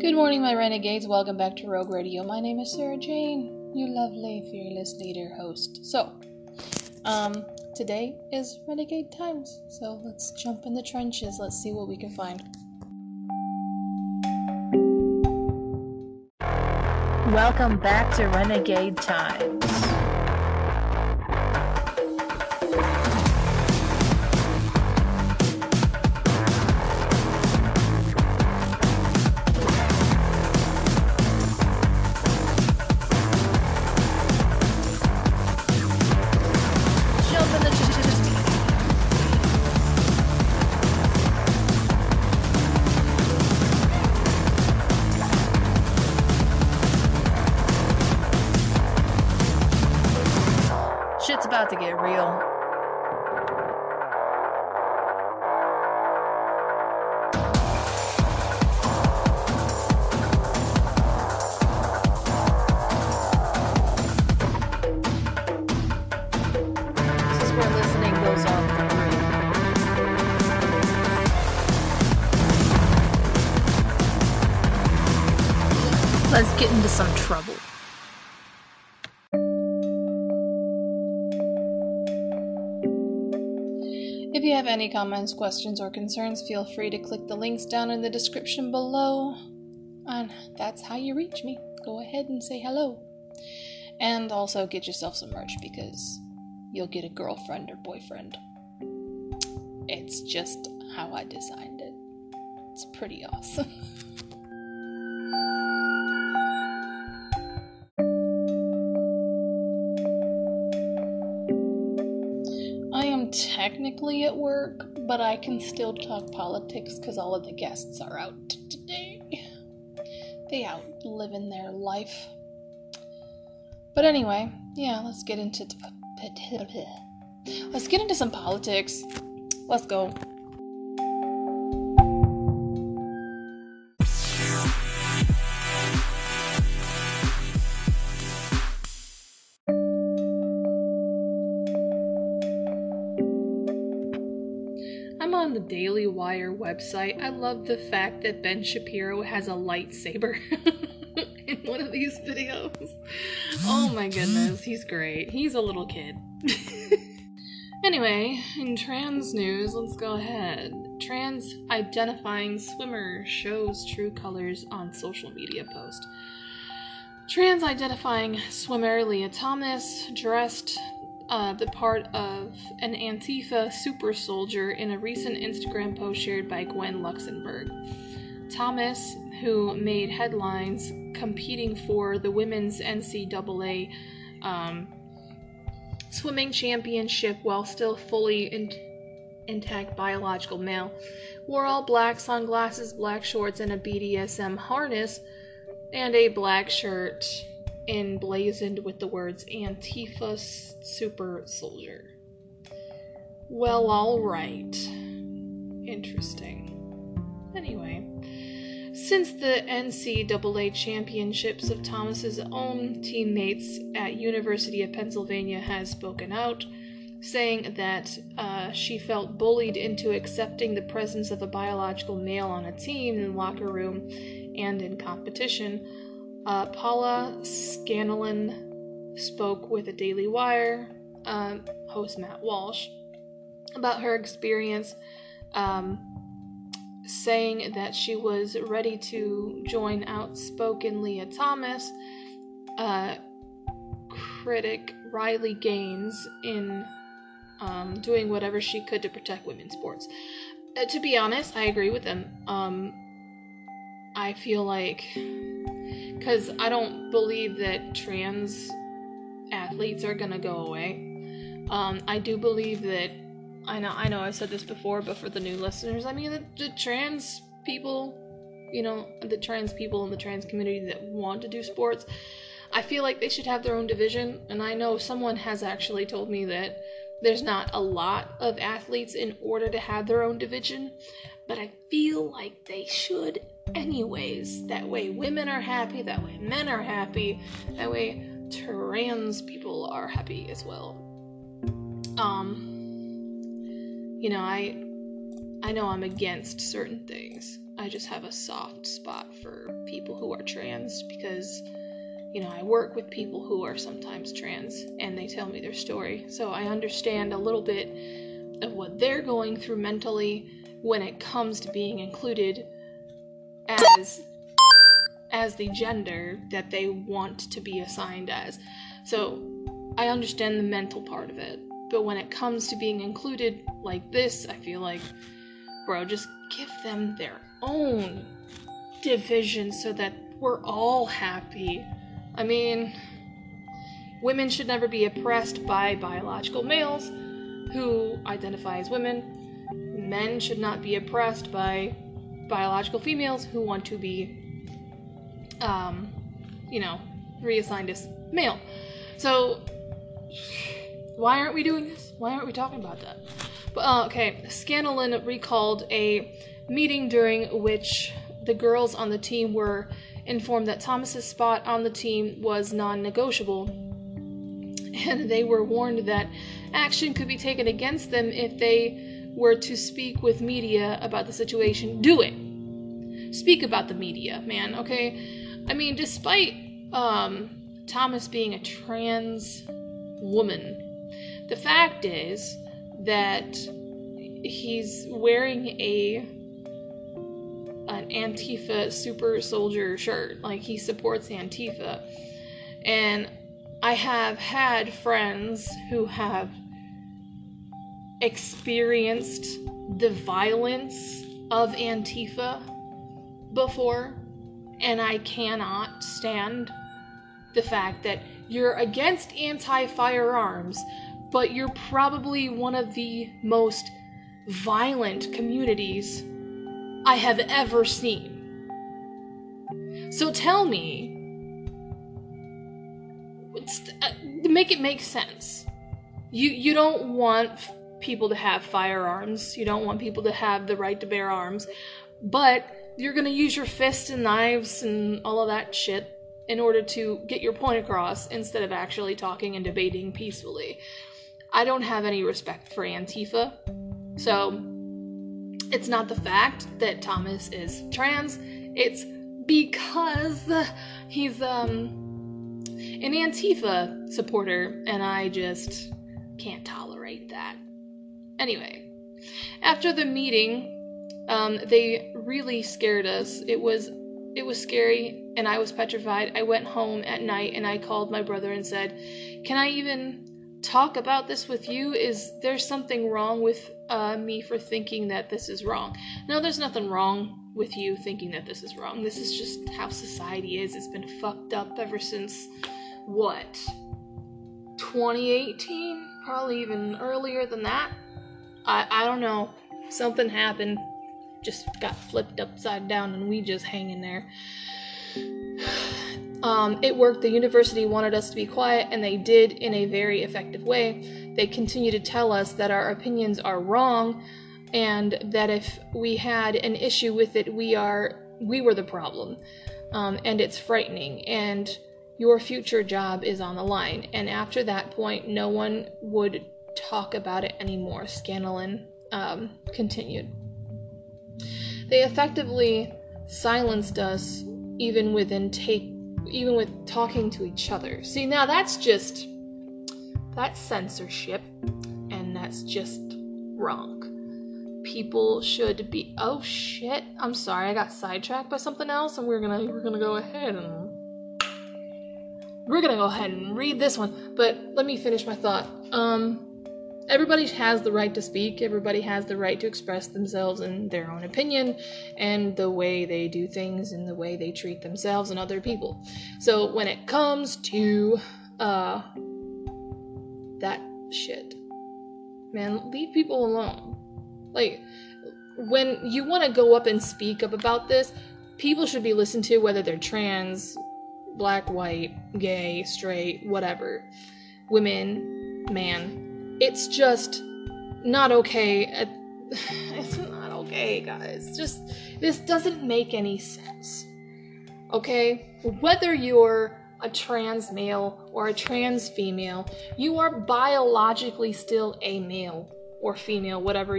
Good morning, my renegades. Welcome back to Rogue Radio. My name is Sarah Jane, your lovely, fearless leader host. So, today is Renegade Times, so let's jump in the trenches. Let's see what we can find. Welcome back to Renegade Times. About to get real. This is where listening goes off the grid. Let's get into some trouble. If you have any comments, questions, or concerns, feel free to click the links down in the description below. And that's how you reach me. Go ahead and say hello. And also get yourself some merch because you'll get a girlfriend or boyfriend. It's just how I designed it. It's pretty awesome. Technically at work, but I can still talk politics because all of the guests are out today. They out living their life. But anyway, yeah, let's get into some politics. Let's go. On the Daily Wire website, I love the fact that Ben Shapiro has a lightsaber in one of these videos. Oh my goodness, he's great. He's a little kid. Anyway, in trans news, let's go ahead. Trans-identifying swimmer shows true colors on social media post. Trans-identifying swimmer Leah Thomas dressed the part of an Antifa super soldier in a recent Instagram post shared by Gwen Luxenberg. Thomas, who made headlines competing for the women's NCAA swimming championship while still fully intact biological male, wore all black sunglasses, black shorts, and a BDSM harness, and a black shirt emblazoned with the words Antifa Super Soldier. Well, alright. Interesting. Anyway, since the NCAA championships of Thomas's own teammates at University of Pennsylvania has spoken out, saying that she felt bullied into accepting the presence of a biological male on a team, in the locker room, and in competition, Paula Scanlon spoke with the Daily Wire host Matt Walsh about her experience, saying that she was ready to join outspoken Leah Thomas critic Riley Gaines in doing whatever she could to protect women's sports. To be honest, I agree with them. I feel like, because I don't believe that trans athletes are gonna go away. I do believe that, I know I've said this before, but for the new listeners, I mean the trans people, you know, the trans people in the trans community that want to do sports, I feel like they should have their own division. And I know someone has actually told me that there's not a lot of athletes in order to have their own division, but I feel like they should anyways. That way women are happy, that way men are happy, that way trans people are happy as well. You know, I I know I'm against certain things. I just have a soft spot for people who are trans because, you know, I work with people who are sometimes trans and they tell me their story. So I understand a little bit of what they're going through mentally when it comes to being included as the gender that they want to be assigned as. So I understand the mental part of it. But when it comes to being included like this, I feel like, bro, just give them their own division so that we're all happy. I mean, women should never be oppressed by biological males who identify as women. Men should not be oppressed by biological females who want to be, reassigned as male. So, why aren't we doing this? Why aren't we talking about that? But, okay, Scanlon recalled a meeting during which the girls on the team were informed that Thomas's spot on the team was non-negotiable, and they were warned that action could be taken against them if they were to speak with media about the situation. Do it. Speak about the media, man, okay? I mean, despite Thomas being a trans woman, the fact is that he's wearing an Antifa super soldier shirt. Like, he supports Antifa. And I have had friends who have experienced the violence of Antifa before, and I cannot stand the fact that you're against anti-firearms, but you're probably one of the most violent communities I have ever seen. So tell me, make it make sense. You don't want people to have firearms. You don't want people to have the right to bear arms, but you're going to use your fists and knives and all of that shit in order to get your point across instead of actually talking and debating peacefully. I don't have any respect for Antifa. So it's not the fact that Thomas is trans. It's because he's an Antifa supporter, and I just can't tolerate that. Anyway, after the meeting, they really scared us. It was scary, and I was petrified. I went home at night, and I called my brother and said, "Can I even talk about this with you? Is there something wrong with me for thinking that this is wrong?" No, there's nothing wrong with you thinking that this is wrong. This is just how society is. It's been fucked up ever since, 2018? Probably even earlier than that. I don't know. Something happened. Just got flipped upside down and we just hang in there. It worked. The university wanted us to be quiet, and they did in a very effective way. They continue to tell us that our opinions are wrong, and that if we had an issue with it, we were the problem. And it's frightening, and your future job is on the line. And after that point, no one would talk about it anymore, Scanlon continued. They effectively silenced us even with talking to each other. See, now that's censorship, and that's just wrong. People should be, oh shit, I'm sorry, I got sidetracked by something else, and we're gonna go ahead and read this one, but let me finish my thought. Everybody has the right to speak. Everybody has the right to express themselves and their own opinion and the way they do things and the way they treat themselves and other people. So when it comes to that shit, man, leave people alone. Like, when you want to go up and speak up about this, people should be listened to, whether they're trans, black, white, gay, straight, whatever, women, man. It's just not okay. It's not okay, guys. Just, this doesn't make any sense. Okay? Whether you're a trans male or a trans female, you are biologically still a male or female, whatever.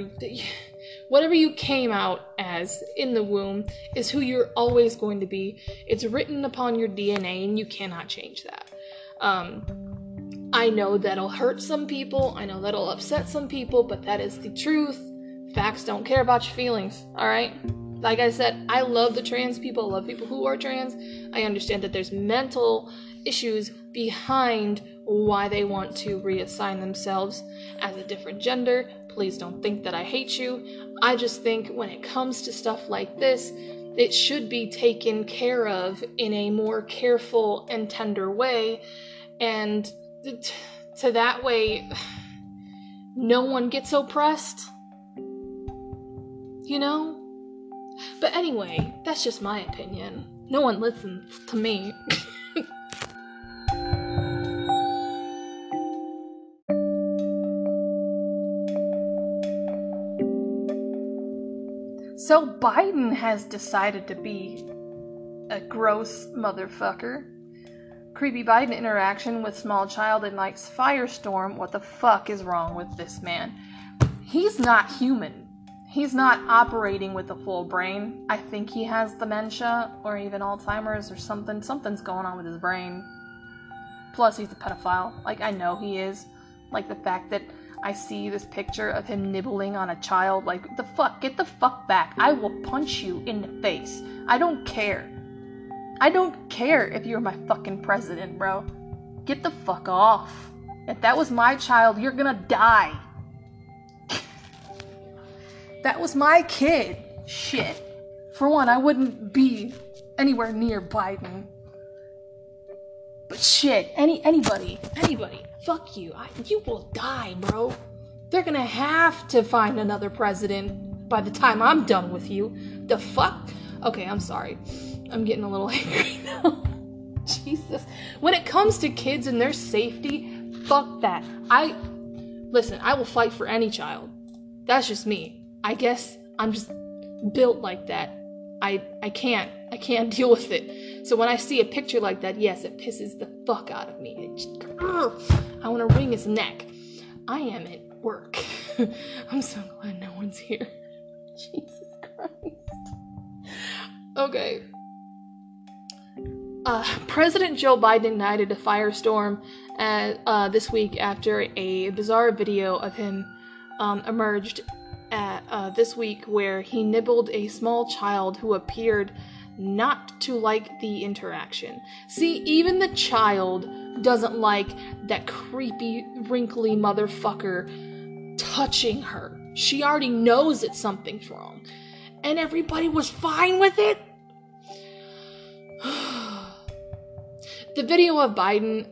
Whatever you came out as in the womb is who you're always going to be. It's written upon your DNA and you cannot change that. I know that'll hurt some people. I know that'll upset some people, but that is the truth. Facts don't care about your feelings, all right? Like I said, I love the trans people. I love people who are trans. I understand that there's mental issues behind why they want to reassign themselves as a different gender. Please don't think that I hate you. I just think when it comes to stuff like this, it should be taken care of in a more careful and tender way. And to that way, no one gets oppressed. You know? But anyway, that's just my opinion. No one listens to me. So Biden has decided to be a gross motherfucker. Creepy Biden interaction with small child ignites firestorm. What the fuck is wrong with this man? He's not human. He's not operating with a full brain. I think he has dementia or even Alzheimer's or something. Something's going on with his brain. Plus, he's a pedophile. Like, I know he is. Like, the fact that I see this picture of him nibbling on a child. Like, the fuck? Get the fuck back. I will punch you in the face. I don't care. I don't care if you're my fucking president, bro. Get the fuck off. If that was my child, you're gonna die. That was my kid. Shit. For one, I wouldn't be anywhere near Biden. But shit, anybody, fuck you. You will die, bro. They're gonna have to find another president by the time I'm done with you. The fuck? Okay, I'm sorry. I'm getting a little angry now. Jesus. When it comes to kids and their safety, fuck that. I will fight for any child. That's just me. I guess I'm just built like that. I can't deal with it. So when I see a picture like that, yes, it pisses the fuck out of me. I want to wring his neck. I am at work. I'm so glad no one's here. Jesus Christ. Okay. President Joe Biden ignited a firestorm this week after a bizarre video of him emerged this week where he nibbled a small child who appeared not to like the interaction. See, even the child doesn't like that creepy, wrinkly motherfucker touching her. She already knows that something's wrong. And everybody was fine with it? The video of Biden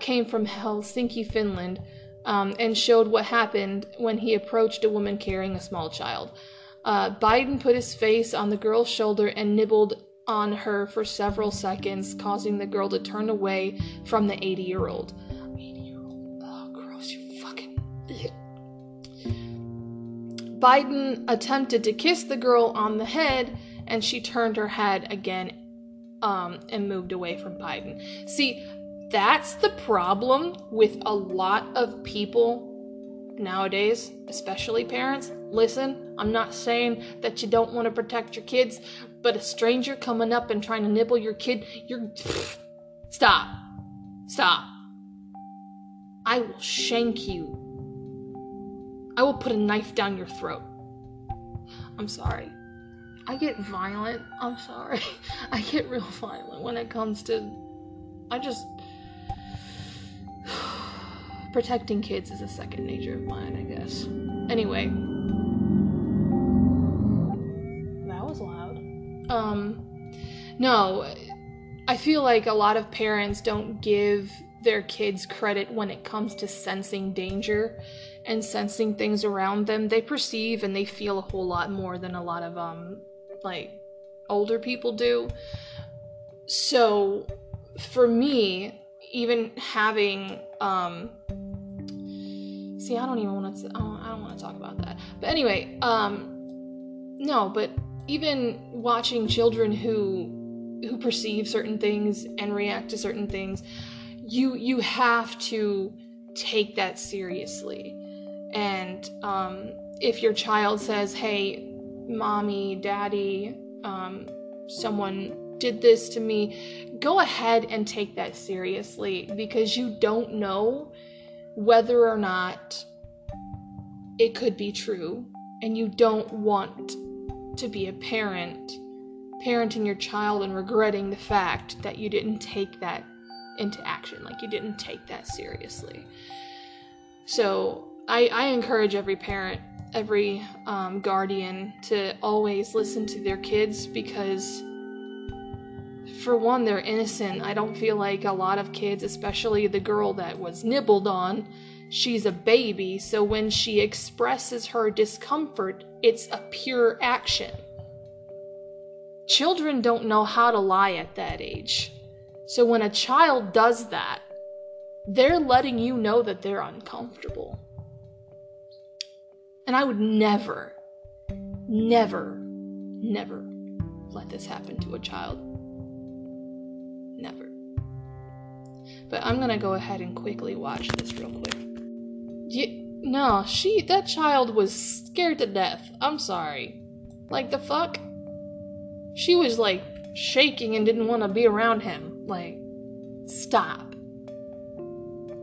came from Helsinki, Finland, and showed what happened when he approached a woman carrying a small child. Biden put his face on the girl's shoulder and nibbled on her for several seconds, causing the girl to turn away from the 80-year-old. 80-year-old? Oh, gross, you fucking... Biden attempted to kiss the girl on the head, and she turned her head again, and moved away from Biden. See... That's the problem with a lot of people nowadays, especially parents. Listen, I'm not saying that you don't want to protect your kids, but a stranger coming up and trying to nibble your kid, Stop. I will shank you. I will put a knife down your throat. I'm sorry. I get violent. I'm sorry. I get real violent when it comes to... Protecting kids is a second nature of mine, I guess. Anyway. That was loud. No, I feel like a lot of parents don't give their kids credit when it comes to sensing danger and sensing things around them. They perceive and they feel a whole lot more than a lot of, older people do. So, for me... Even having, I don't want to talk about that. But anyway, but even watching children who perceive certain things and react to certain things, you have to take that seriously. And if your child says, hey, mommy, daddy, someone did this to me, go ahead and take that seriously, because you don't know whether or not it could be true, and you don't want to be a parent parenting your child and regretting the fact that you didn't take that into action, like you didn't take that seriously. So I encourage every parent, every guardian to always listen to their kids, because for one, they're innocent. I don't feel like a lot of kids, especially the girl that was nibbled on, she's a baby, so when she expresses her discomfort, it's a pure action. Children don't know how to lie at that age. So when a child does that, they're letting you know that they're uncomfortable. And I would never, never, never let this happen to a child. Never. But I'm gonna go ahead and quickly watch this real quick. That child was scared to death. I'm sorry. Like, the fuck? She was, like, shaking and didn't want to be around him. Like, stop.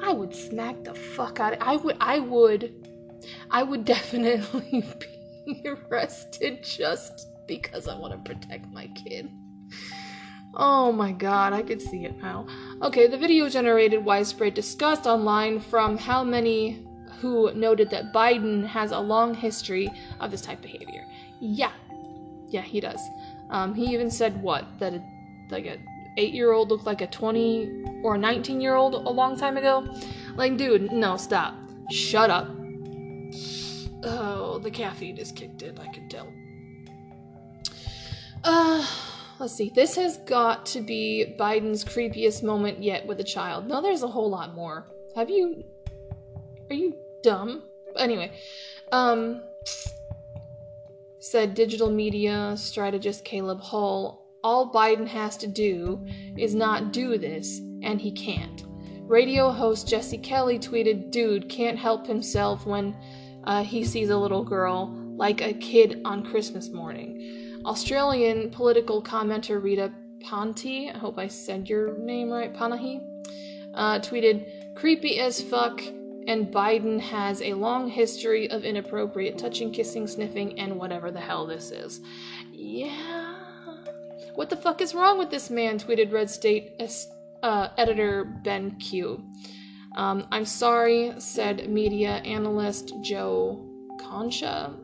I would smack the fuck out of... I would definitely be arrested just because I want to protect my kid. Oh my god, I could see it now. Okay, the video generated widespread disgust online from how many who noted that Biden has a long history of this type of behavior. Yeah, he does. He even said that an 8-year-old looked like a 20 or 19-year-old a long time ago. Like, dude, no, stop. Shut up. Oh, the caffeine has kicked in, I can tell. Let's see. This has got to be Biden's creepiest moment yet with a child. No, there's a whole lot more. Are you dumb? Anyway, said digital media strategist Caleb Hull, all Biden has to do is not do this, and he can't. Radio host Jesse Kelly tweeted, dude can't help himself when he sees a little girl, like a kid on Christmas morning. Australian political commenter Rita Panthi, I hope I said your name right, Panahi, tweeted, creepy as fuck, and Biden has a long history of inappropriate touching, kissing, sniffing, and whatever the hell this is. Yeah. What the fuck is wrong with this man, tweeted Red State editor Ben Q. I'm sorry, said media analyst Joe Concha.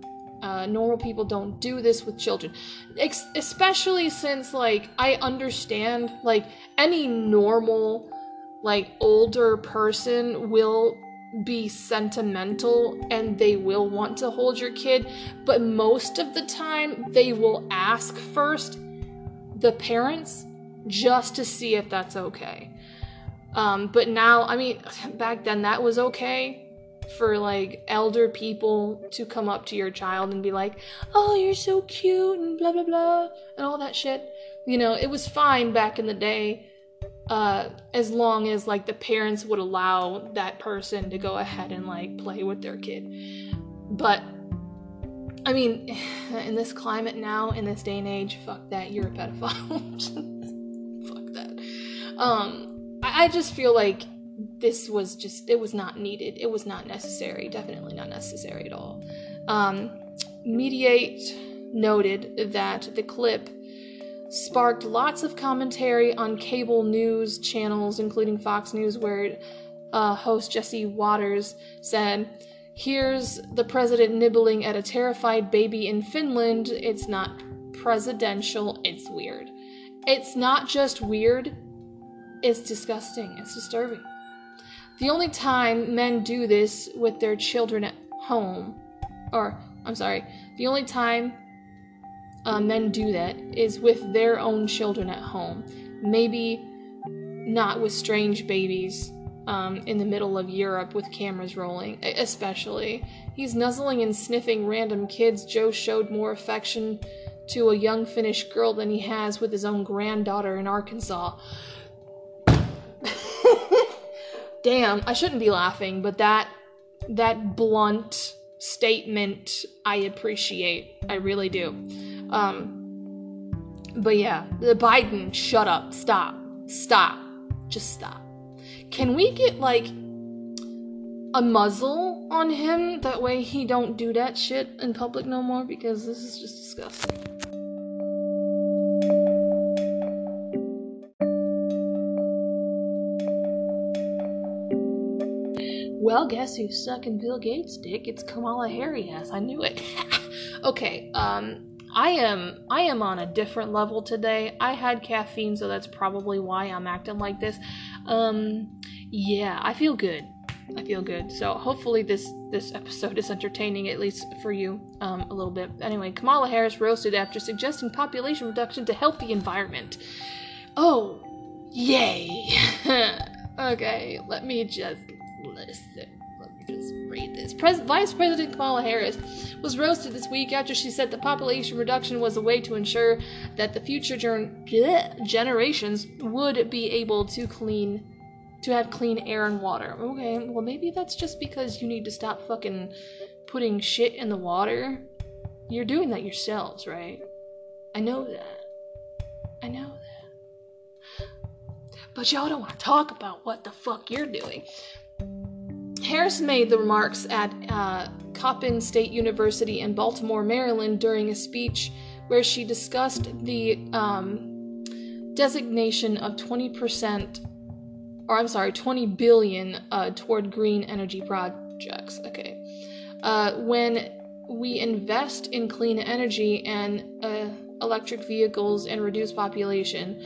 Normal people don't do this with children. Especially since, like, I understand, like, any normal, like, older person will be sentimental and they will want to hold your kid, but most of the time they will ask first, the parents, just to see if that's okay. But now, I mean, back then that was okay for, like, elder people to come up to your child and be like, oh, you're so cute and blah blah blah and all that shit. You know, it was fine back in the day. As long as, like, the parents would allow that person to go ahead and, like, play with their kid. But, I mean, in this climate now, in this day and age, fuck that, you're a pedophile. Fuck that. I just feel like this was just, it was not needed. It was not necessary. Definitely not necessary at all. Mediate noted that the clip sparked lots of commentary on cable news channels, including Fox News, where host Jesse Waters said, here's the president nibbling at a terrified baby in Finland. It's not presidential, it's weird. It's not just weird, it's disgusting, it's disturbing. The only time men do this with their children at home, the only time men do that is with their own children at home. Maybe not with strange babies in the middle of Europe with cameras rolling, especially. He's nuzzling and sniffing random kids. Joe showed more affection to a young Finnish girl than he has with his own granddaughter in Arkansas. Damn, I shouldn't be laughing, but that blunt statement I appreciate. I really do. But yeah, the Biden, shut up, stop, just stop. Can we get like a muzzle on him? That way he don't do that shit in public no more, because this is just disgusting. Well, guess who's sucking Bill Gates' dick? It's Kamala Harris. I knew it. Okay, I am on a different level today. I had caffeine, so that's probably why I'm acting like this. Yeah, I feel good. So hopefully this episode is entertaining, at least for you, a little bit. Anyway, Kamala Harris roasted after suggesting population reduction to help the environment. Oh, yay. Okay, let me just read this. Vice President Kamala Harris was roasted this week after she said that population reduction was a way to ensure that the future generations would be able to have clean air and water. Okay, well maybe that's just because you need to stop fucking putting shit in the water. You're doing that yourselves, right? I know that. But y'all don't want to talk about what the fuck you're doing. Harris made the remarks at Coppin State University in Baltimore, Maryland, during a speech where she discussed the designation of 20 billion toward green energy projects. Okay. When we invest in clean energy and electric vehicles and reduce population.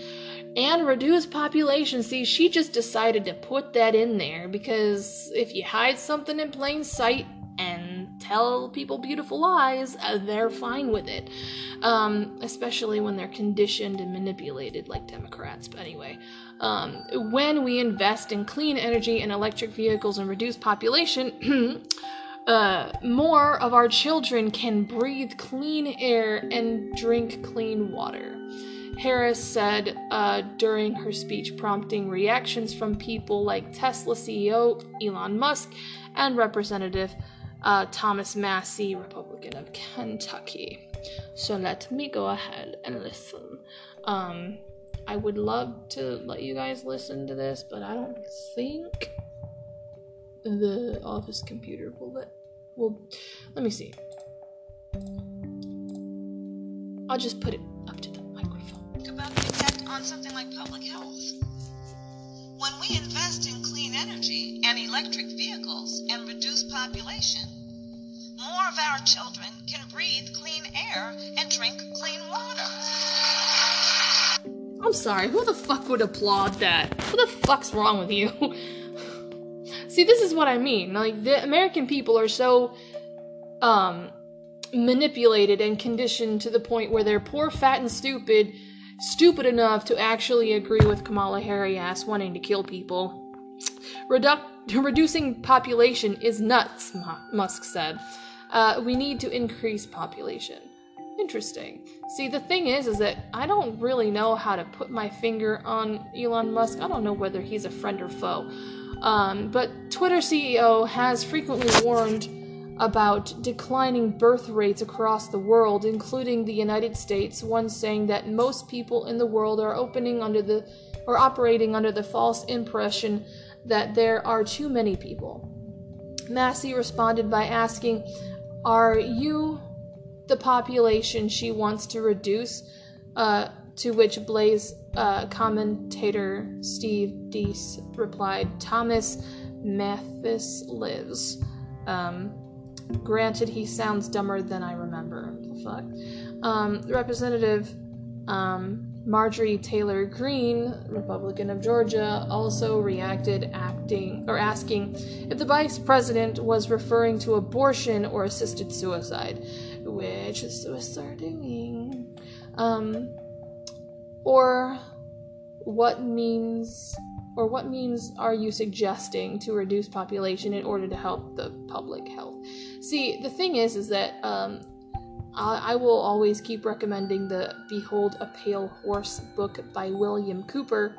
See, she just decided to put that in there because if you hide something in plain sight and tell people beautiful lies, they're fine with it. Especially when they're conditioned and manipulated like Democrats. But anyway, when we invest in clean energy and electric vehicles and reduce population, more of our children can breathe clean air and drink clean water. Harris said during her speech, prompting reactions from people like Tesla CEO Elon Musk and Representative Thomas Massie, Republican of Kentucky. So let me go ahead and listen. I would love to let you guys listen to this, but I don't think the office computer will let me see. I'll just put it up to the about the impact on something like public health. When we invest in clean energy and electric vehicles and reduce population, more of our children can breathe clean air and drink clean water. I'm sorry, who the fuck would applaud that? What the fuck's wrong with you? See, this is what I mean. Like, the American people are so, manipulated and conditioned to the point where they're poor, fat, and stupid enough to actually agree with Kamala Harris wanting to kill people. Reducing population is nuts, Musk said. We need to increase population. Interesting. See, the thing is that I don't really know how to put my finger on Elon Musk. I don't know whether he's a friend or foe. But Twitter CEO has frequently warned about declining birth rates across the world, including the United States, one saying that most people in the world are operating under the false impression that there are too many people. Massie responded by asking, "Are you the population she wants to reduce?" To which Blaze commentator Steve Deese replied, "Thomas Mathis lives." Granted, he sounds dumber than I remember. Fuck. Representative Marjorie Taylor Greene, Republican of Georgia, also reacted, asking if the vice president was referring to abortion or assisted suicide, which is suicide doing, or what means are you suggesting to reduce population in order to help the public health? See, the thing is that I will always keep recommending the Behold a Pale Horse book by William Cooper,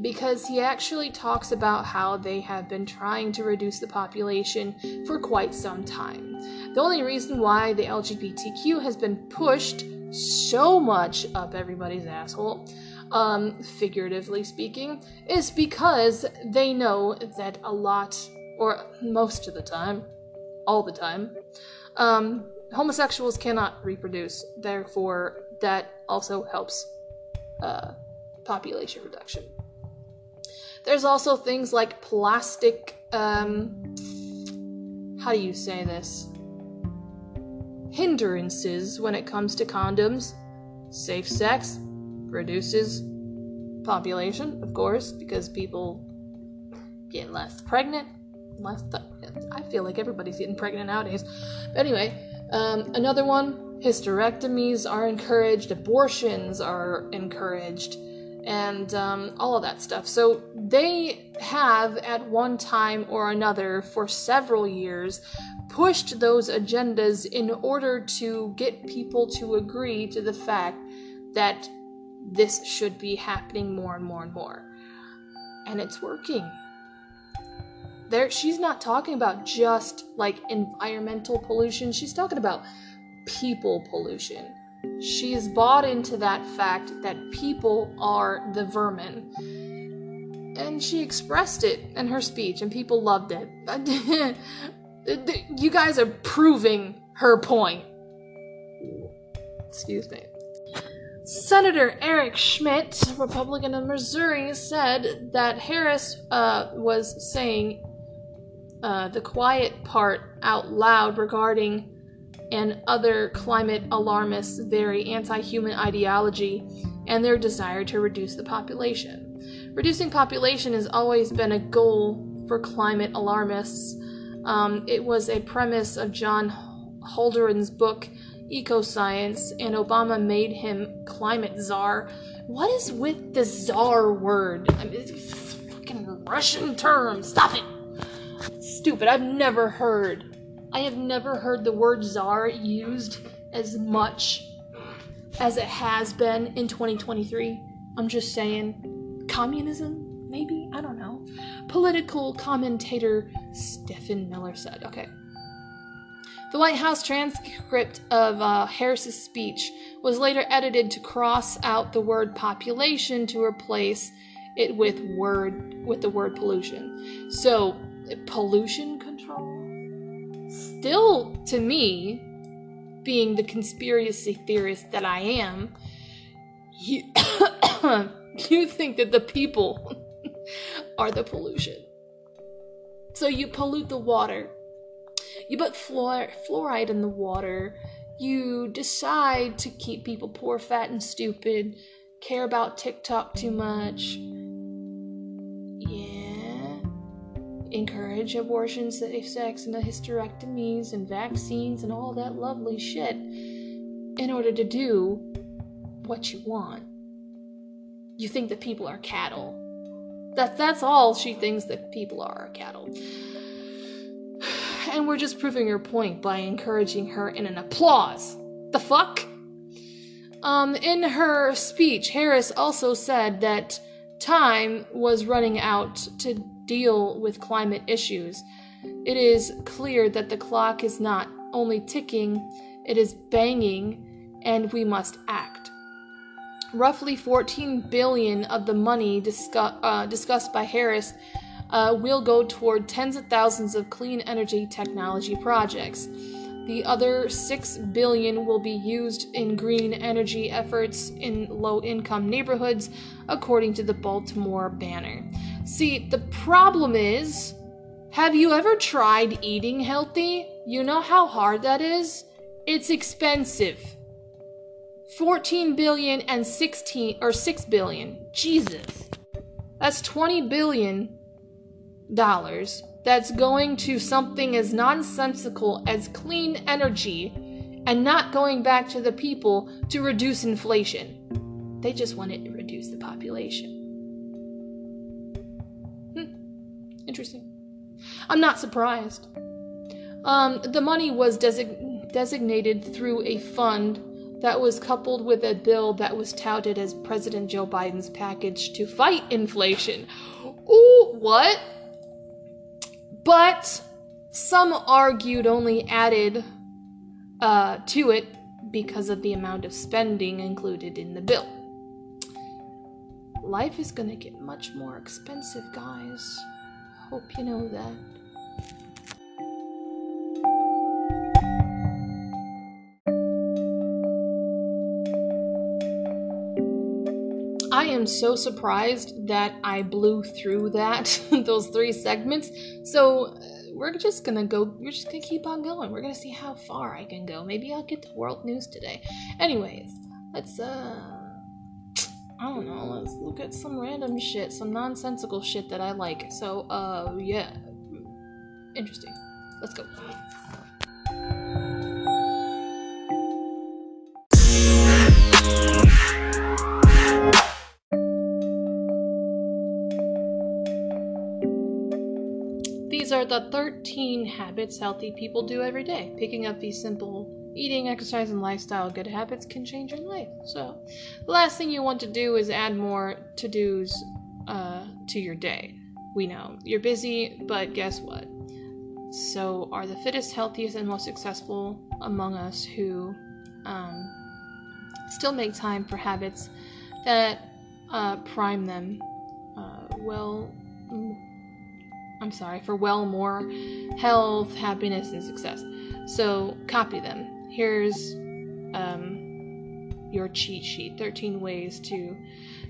because he actually talks about how they have been trying to reduce the population for quite some time. The only reason why the LGBTQ has been pushed so much up everybody's asshole, figuratively speaking, is because they know that a lot, or most of the time, all the time, homosexuals cannot reproduce. Therefore, that also helps population reduction. There's also things like plastic, how do you say this? Hindrances when it comes to condoms. Safe sex reduces population, of course, because people get less pregnant. I feel like everybody's getting pregnant nowadays. But anyway, another one, hysterectomies are encouraged, abortions are encouraged, and all of that stuff. So they have, at one time or another, for several years, pushed those agendas in order to get people to agree to the fact that this should be happening more and more and more. And it's working. There, she's not talking about just, like, environmental pollution. She's talking about people pollution. She's bought into that fact that people are the vermin. And she expressed it in her speech, and people loved it. You guys are proving her point. Excuse me. Senator Eric Schmidt, Republican of Missouri, said that Harris was saying the quiet part out loud regarding and other climate alarmists' very anti-human ideology and their desire to reduce the population. Reducing population has always been a goal for climate alarmists. It was a premise of John Halderan's book, Ecoscience, and Obama made him climate czar. What is with the czar word? I mean, it's a fucking Russian term. Stop it. Stupid. I have never heard the word czar used as much as it has been in 2023. I'm just saying. Communism? Maybe? I don't know. Political commentator Stephen Miller said. Okay. The White House transcript of Harris's speech was later edited to cross out the word population to replace it with the word pollution. So, pollution control? Still, to me, being the conspiracy theorist that I am, you think that the people are the pollution. So you pollute the water. You put fluoride in the water. You decide to keep people poor, fat, and stupid. Care about TikTok too much. Yeah. Encourage abortion, safe sex, and the hysterectomies, and vaccines, and all that lovely shit in order to do what you want. You think that people are cattle. That's all she thinks that people are cattle. And we're just proving her point by encouraging her in an applause. The fuck? In her speech, Harris also said that time was running out to deal with climate issues. It is clear that the clock is not only ticking, it is banging, and we must act. Roughly $14 billion of the money discussed by Harris will go toward tens of thousands of clean energy technology projects. The other $6 billion will be used in green energy efforts in low-income neighborhoods, according to the Baltimore Banner. See, the problem is, have you ever tried eating healthy? You know how hard that is? It's expensive. $14 billion and $6 billion. Jesus. That's $20 billion. Dollars that's going to something as nonsensical as clean energy and not going back to the people to reduce inflation. They just wanted to reduce the population. Interesting. I'm not surprised. The money was designated through a fund that was coupled with a bill that was touted as President Joe Biden's package to fight inflation. Ooh, what? But some argued only added to it because of the amount of spending included in the bill. Life is gonna get much more expensive, guys. Hope you know that. I am so surprised that I blew through that, those three segments. So we're just gonna keep on going. We're gonna see how far I can go. Maybe I'll get to world news today. Anyways, let's I don't know, let's look at some random shit, some nonsensical shit that I like. So, yeah. Interesting. Let's go. These are the 13 habits healthy people do every day. Picking up these simple eating, exercise, and lifestyle good habits can change your life. So, the last thing you want to do is add more to-dos to your day. We know you're busy, but guess what? So are the fittest, healthiest, and most successful among us who still make time for habits that prime them for more health, happiness, and success. So copy them. Here's your cheat sheet, 13 ways to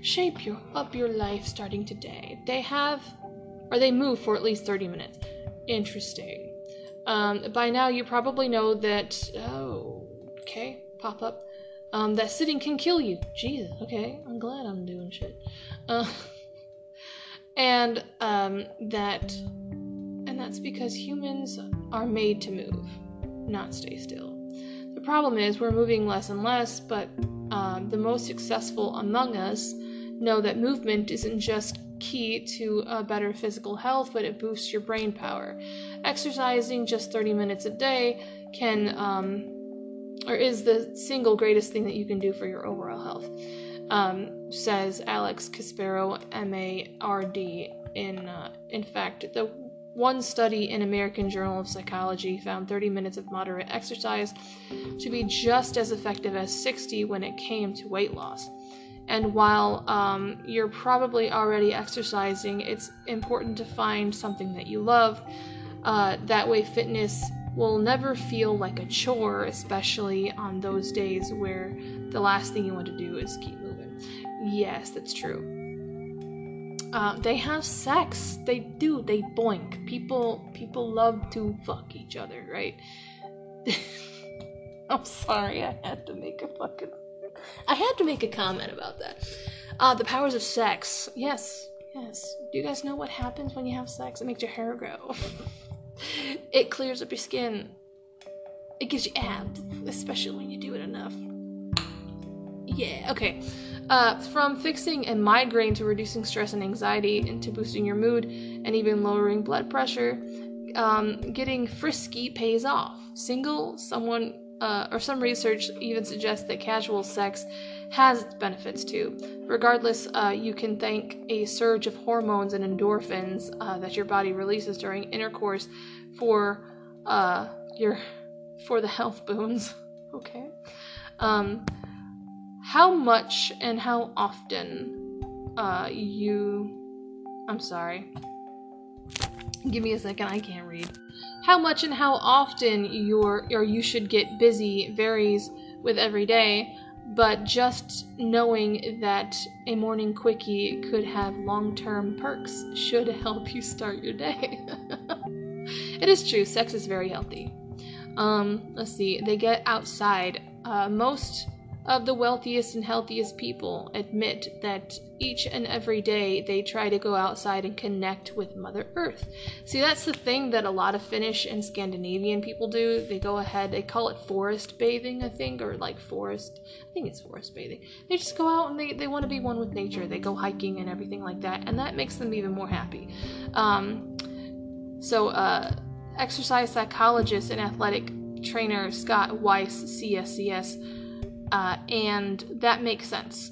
shape up your life starting today. They move for at least 30 minutes. Interesting. By now you probably know that, that sitting can kill you. Jesus, okay, I'm glad I'm doing shit. And that's because humans are made to move, not stay still. The problem is we're moving less and less, but the most successful among us know that movement isn't just key to better physical health, but it boosts your brain power. Exercising just 30 minutes a day is the single greatest thing that you can do for your overall health, says Alex Caspero, M.A.R.D. In fact, the one study in American Journal of Psychology found 30 minutes of moderate exercise to be just as effective as 60 when it came to weight loss. And while you're probably already exercising, it's important to find something that you love. That way fitness will never feel like a chore, especially on those days where the last thing you want to do is keep moving. Yes, that's true. They have sex. They boink. People love to fuck each other, right? I'm sorry, I had to make a comment about that. The powers of sex. Yes. Do you guys know what happens when you have sex? It makes your hair grow. It clears up your skin. It gives you abs, especially when you do it enough. Yeah, okay. From fixing a migraine to reducing stress and anxiety and to boosting your mood and even lowering blood pressure, getting frisky pays off. Some research even suggests that casual sex has its benefits too. Regardless, you can thank a surge of hormones and endorphins that your body releases during intercourse for the health boons. Okay. How much and how often How much and how often you should get busy varies with every day, but just knowing that a morning quickie could have long-term perks should help you start your day. It is true, sex is very healthy. Let's see, they get outside. Most of the wealthiest and healthiest people admit that each and every day they try to go outside and connect with Mother Earth. See, that's the thing that a lot of Finnish and Scandinavian people do. They go ahead, they call it forest bathing, I think it's forest bathing. They just go out and they want to be one with nature. They go hiking and everything like that, and that makes them even more happy. Exercise psychologist and athletic trainer Scott Weiss, CSCS, and that makes sense.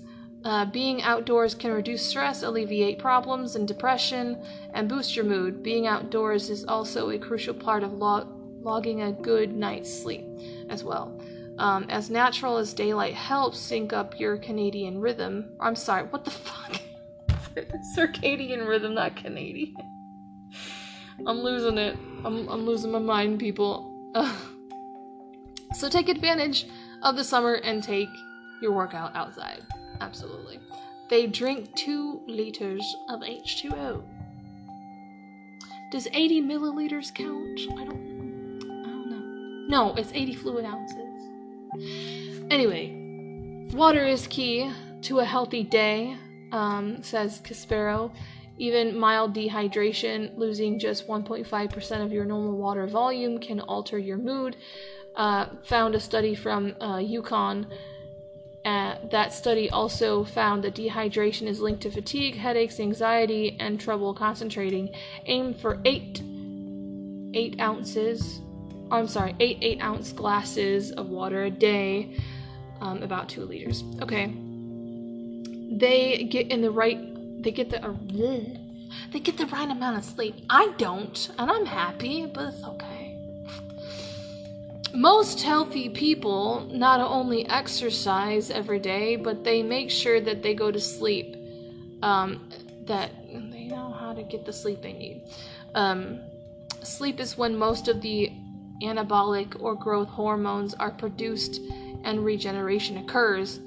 Being outdoors can reduce stress, alleviate problems and depression, and boost your mood. Being outdoors is also a crucial part of logging a good night's sleep as well. As natural as daylight helps sync up your Canadian rhythm. I'm sorry, what the fuck? Circadian rhythm, not Canadian. I'm losing it. I'm losing my mind, people. So take advantage of the summer and take your workout outside. Absolutely. They drink 2 liters of H2O. Does 80 milliliters count? I don't know. No, it's 80 fluid ounces. Anyway, water is key to a healthy day, says Caspero. Even mild dehydration, losing just 1.5% of your normal water volume, can alter your mood. Found a study from UConn. That study also found that dehydration is linked to fatigue, headaches, anxiety, and trouble concentrating. Aim for 8 8-ounce glasses of water a day, about 2 liters. Okay. They get the right amount of sleep. I don't, and I'm happy, but it's okay. Most healthy people not only exercise every day, but they make sure that they go to sleep, that they know how to get the sleep they need. Sleep is when most of the anabolic or growth hormones are produced and regeneration occurs.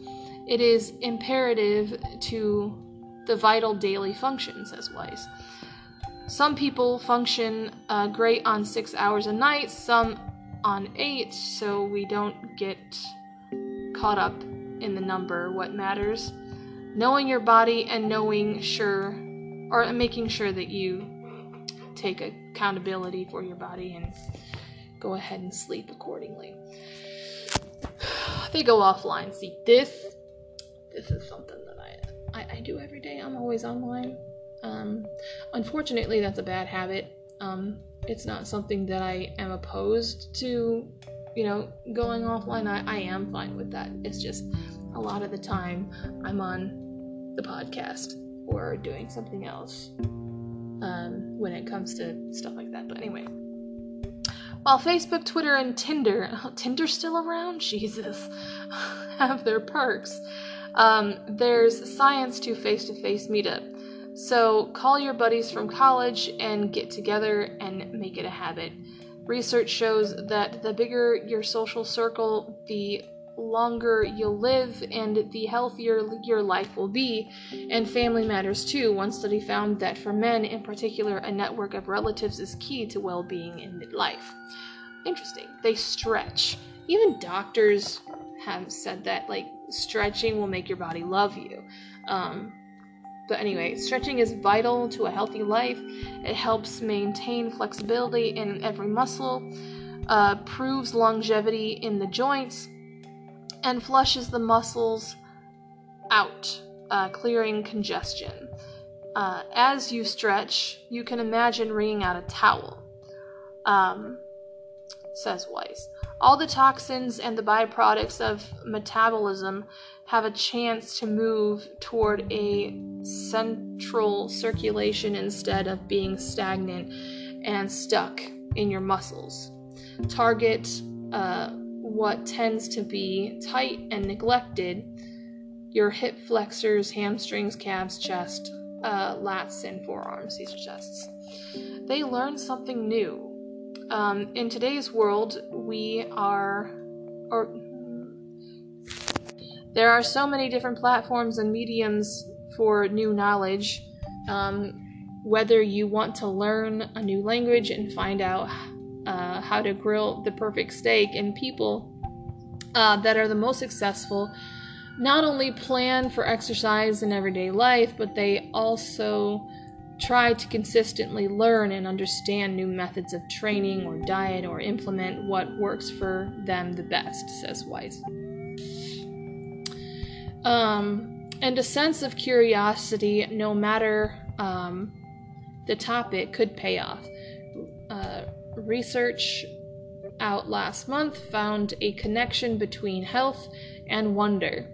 It is imperative to the vital daily functions, says Weiss. Some people function great on 6 hours a night, some on 8, so we don't get caught up in the number. What matters? Knowing your body and making sure that you take accountability for your body and go ahead and sleep accordingly. They go offline. See, this is something that I do every day. I'm always online. Unfortunately, that's a bad habit. It's not something that I am opposed to, going offline. I am fine with that. It's just a lot of the time I'm on the podcast or doing something else when it comes to stuff like that. But anyway, while Facebook, Twitter, and Tinder's still around? Jesus. Have their perks. There's science to face-to-face meetup. So call your buddies from college and get together and make it a habit. Research shows that the bigger your social circle, the longer you'll live and the healthier your life will be. And family matters too. One study found that for men in particular, a network of relatives is key to well-being in midlife. Interesting. They stretch. Even doctors have said that, stretching will make your body love you. But anyway, stretching is vital to a healthy life. It helps maintain flexibility in every muscle, proves longevity in the joints, and flushes the muscles out, clearing congestion. As you stretch, you can imagine wringing out a towel, says Weiss. All the toxins and the byproducts of metabolism have a chance to move toward a central circulation instead of being stagnant and stuck in your muscles. Target what tends to be tight and neglected, your hip flexors, hamstrings, calves, chest, lats, and forearms. These are chests. They learn something new. In today's world, there are so many different platforms and mediums for new knowledge. Whether you want to learn a new language and find out how to grill the perfect steak, and people that are the most successful not only plan for exercise in everyday life, but they also try to consistently learn and understand new methods of training or diet or implement what works for them the best, says Weiss. And a sense of curiosity, no matter the topic, could pay off. Research out last month found a connection between health and wonder.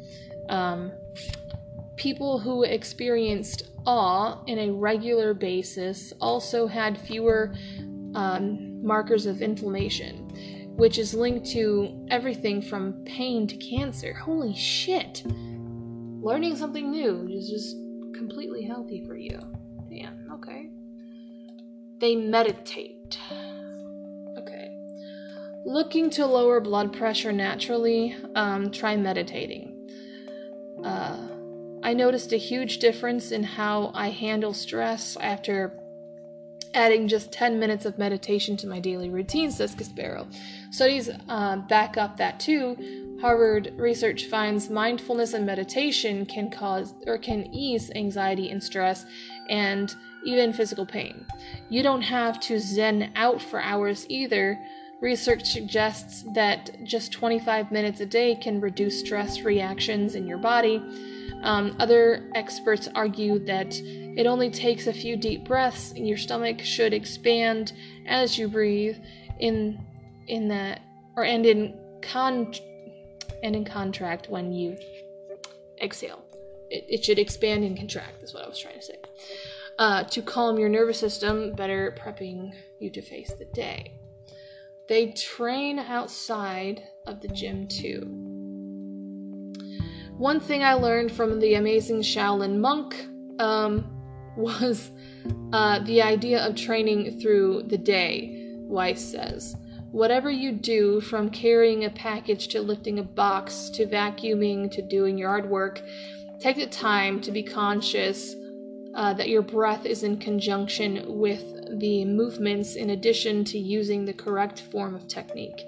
People who experienced awe in a regular basis also had fewer markers of inflammation, which is linked to everything from pain to cancer. Holy shit! Learning something new is just completely healthy for you. Damn, okay. They meditate. Okay. Looking to lower blood pressure naturally, try meditating. I noticed a huge difference in how I handle stress after adding just 10 minutes of meditation to my daily routine, says Caspero. Studies back up that too. Harvard research finds mindfulness and meditation can cause or can ease anxiety and stress and even physical pain. You don't have to zen out for hours either. Research suggests that just 25 minutes a day can reduce stress reactions in your body. Other experts argue that it only takes a few deep breaths, and your stomach should expand as you breathe. In contract when you exhale, it should expand and contract. Is what I was trying to say. To calm your nervous system, better prepping you to face the day. They train outside of the gym too. One thing I learned from the amazing Shaolin monk was the idea of training through the day, Weiss says. Whatever you do, from carrying a package to lifting a box to vacuuming to doing yard work, take the time to be conscious that your breath is in conjunction with the movements, in addition to using the correct form of technique.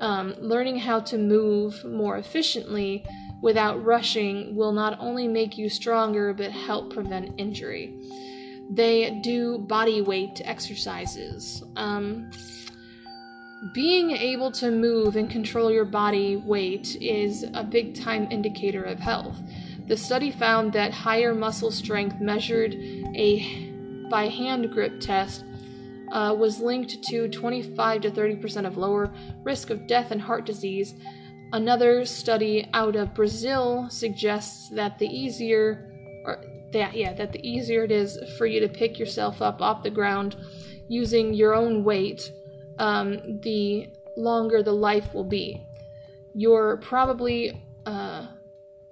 Learning how to move more efficiently without rushing will not only make you stronger, but help prevent injury. They do body weight exercises. Being able to move and control your body weight is a big time indicator of health. The study found that higher muscle strength measured by hand grip test was linked to 25 to 30% of lower risk of death and heart disease. Another study out of Brazil suggests that the easier it is for you to pick yourself up off the ground using your own weight, the longer the life will be. You're probably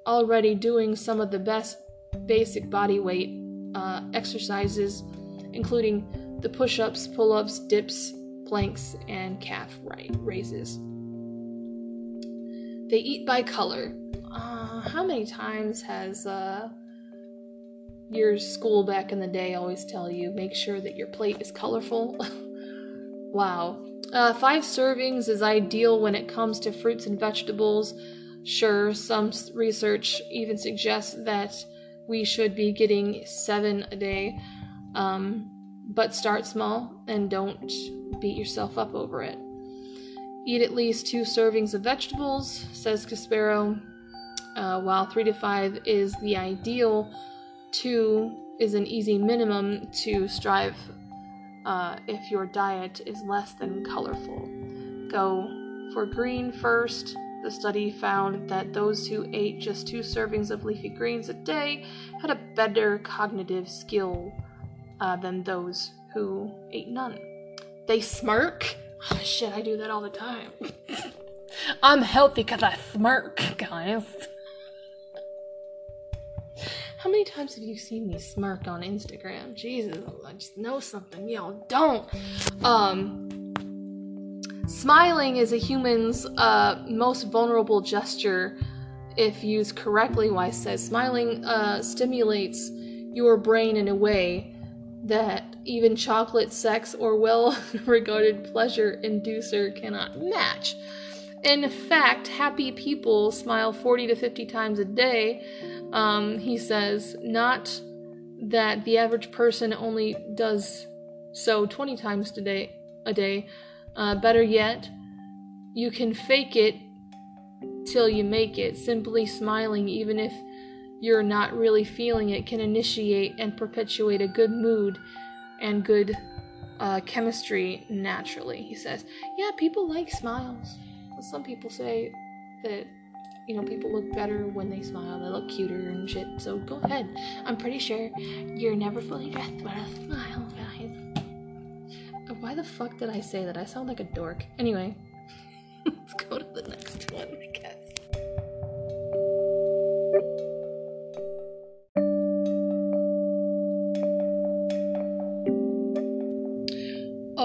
already doing some of the best basic body weight exercises, including the push-ups, pull-ups, dips, planks, and calf raises. They eat by color. How many times has your school back in the day always tell you, make sure that your plate is colorful? Wow. 5 servings is ideal when it comes to fruits and vegetables. Sure, some research even suggests that we should be getting 7 a day. But start small and don't beat yourself up over it. Eat at least 2 servings of vegetables, says Caspero, while 3 to 5 is the ideal. 2 is an easy minimum to strive if your diet is less than colorful. Go for green first. The study found that those who ate just 2 servings of leafy greens a day had a better cognitive skill than those who ate none. They smirk. Oh, shit, I do that all the time. I'm healthy because I smirk, guys. How many times have you seen me smirk on Instagram? Jesus, I just know something. Y'all don't. Smiling is a human's most vulnerable gesture if used correctly, Weiss says. Smiling stimulates your brain in a way that even chocolate, sex, or well-regarded pleasure inducer cannot match. In fact, happy people smile 40 to 50 times a day, he says. Not that the average person only does so 20 times a day. Better yet, you can fake it till you make it. Simply smiling, even if you're not really feeling it, can initiate and perpetuate a good mood and good chemistry naturally, he says. Yeah, people like smiles. Some people say that you know, people look better when they smile. They look cuter and shit. So go ahead. I'm pretty sure you're never fully dressed without a smile, guys. Why the fuck did I say that? I sound like a dork. Anyway, let's go to the next one, I guess.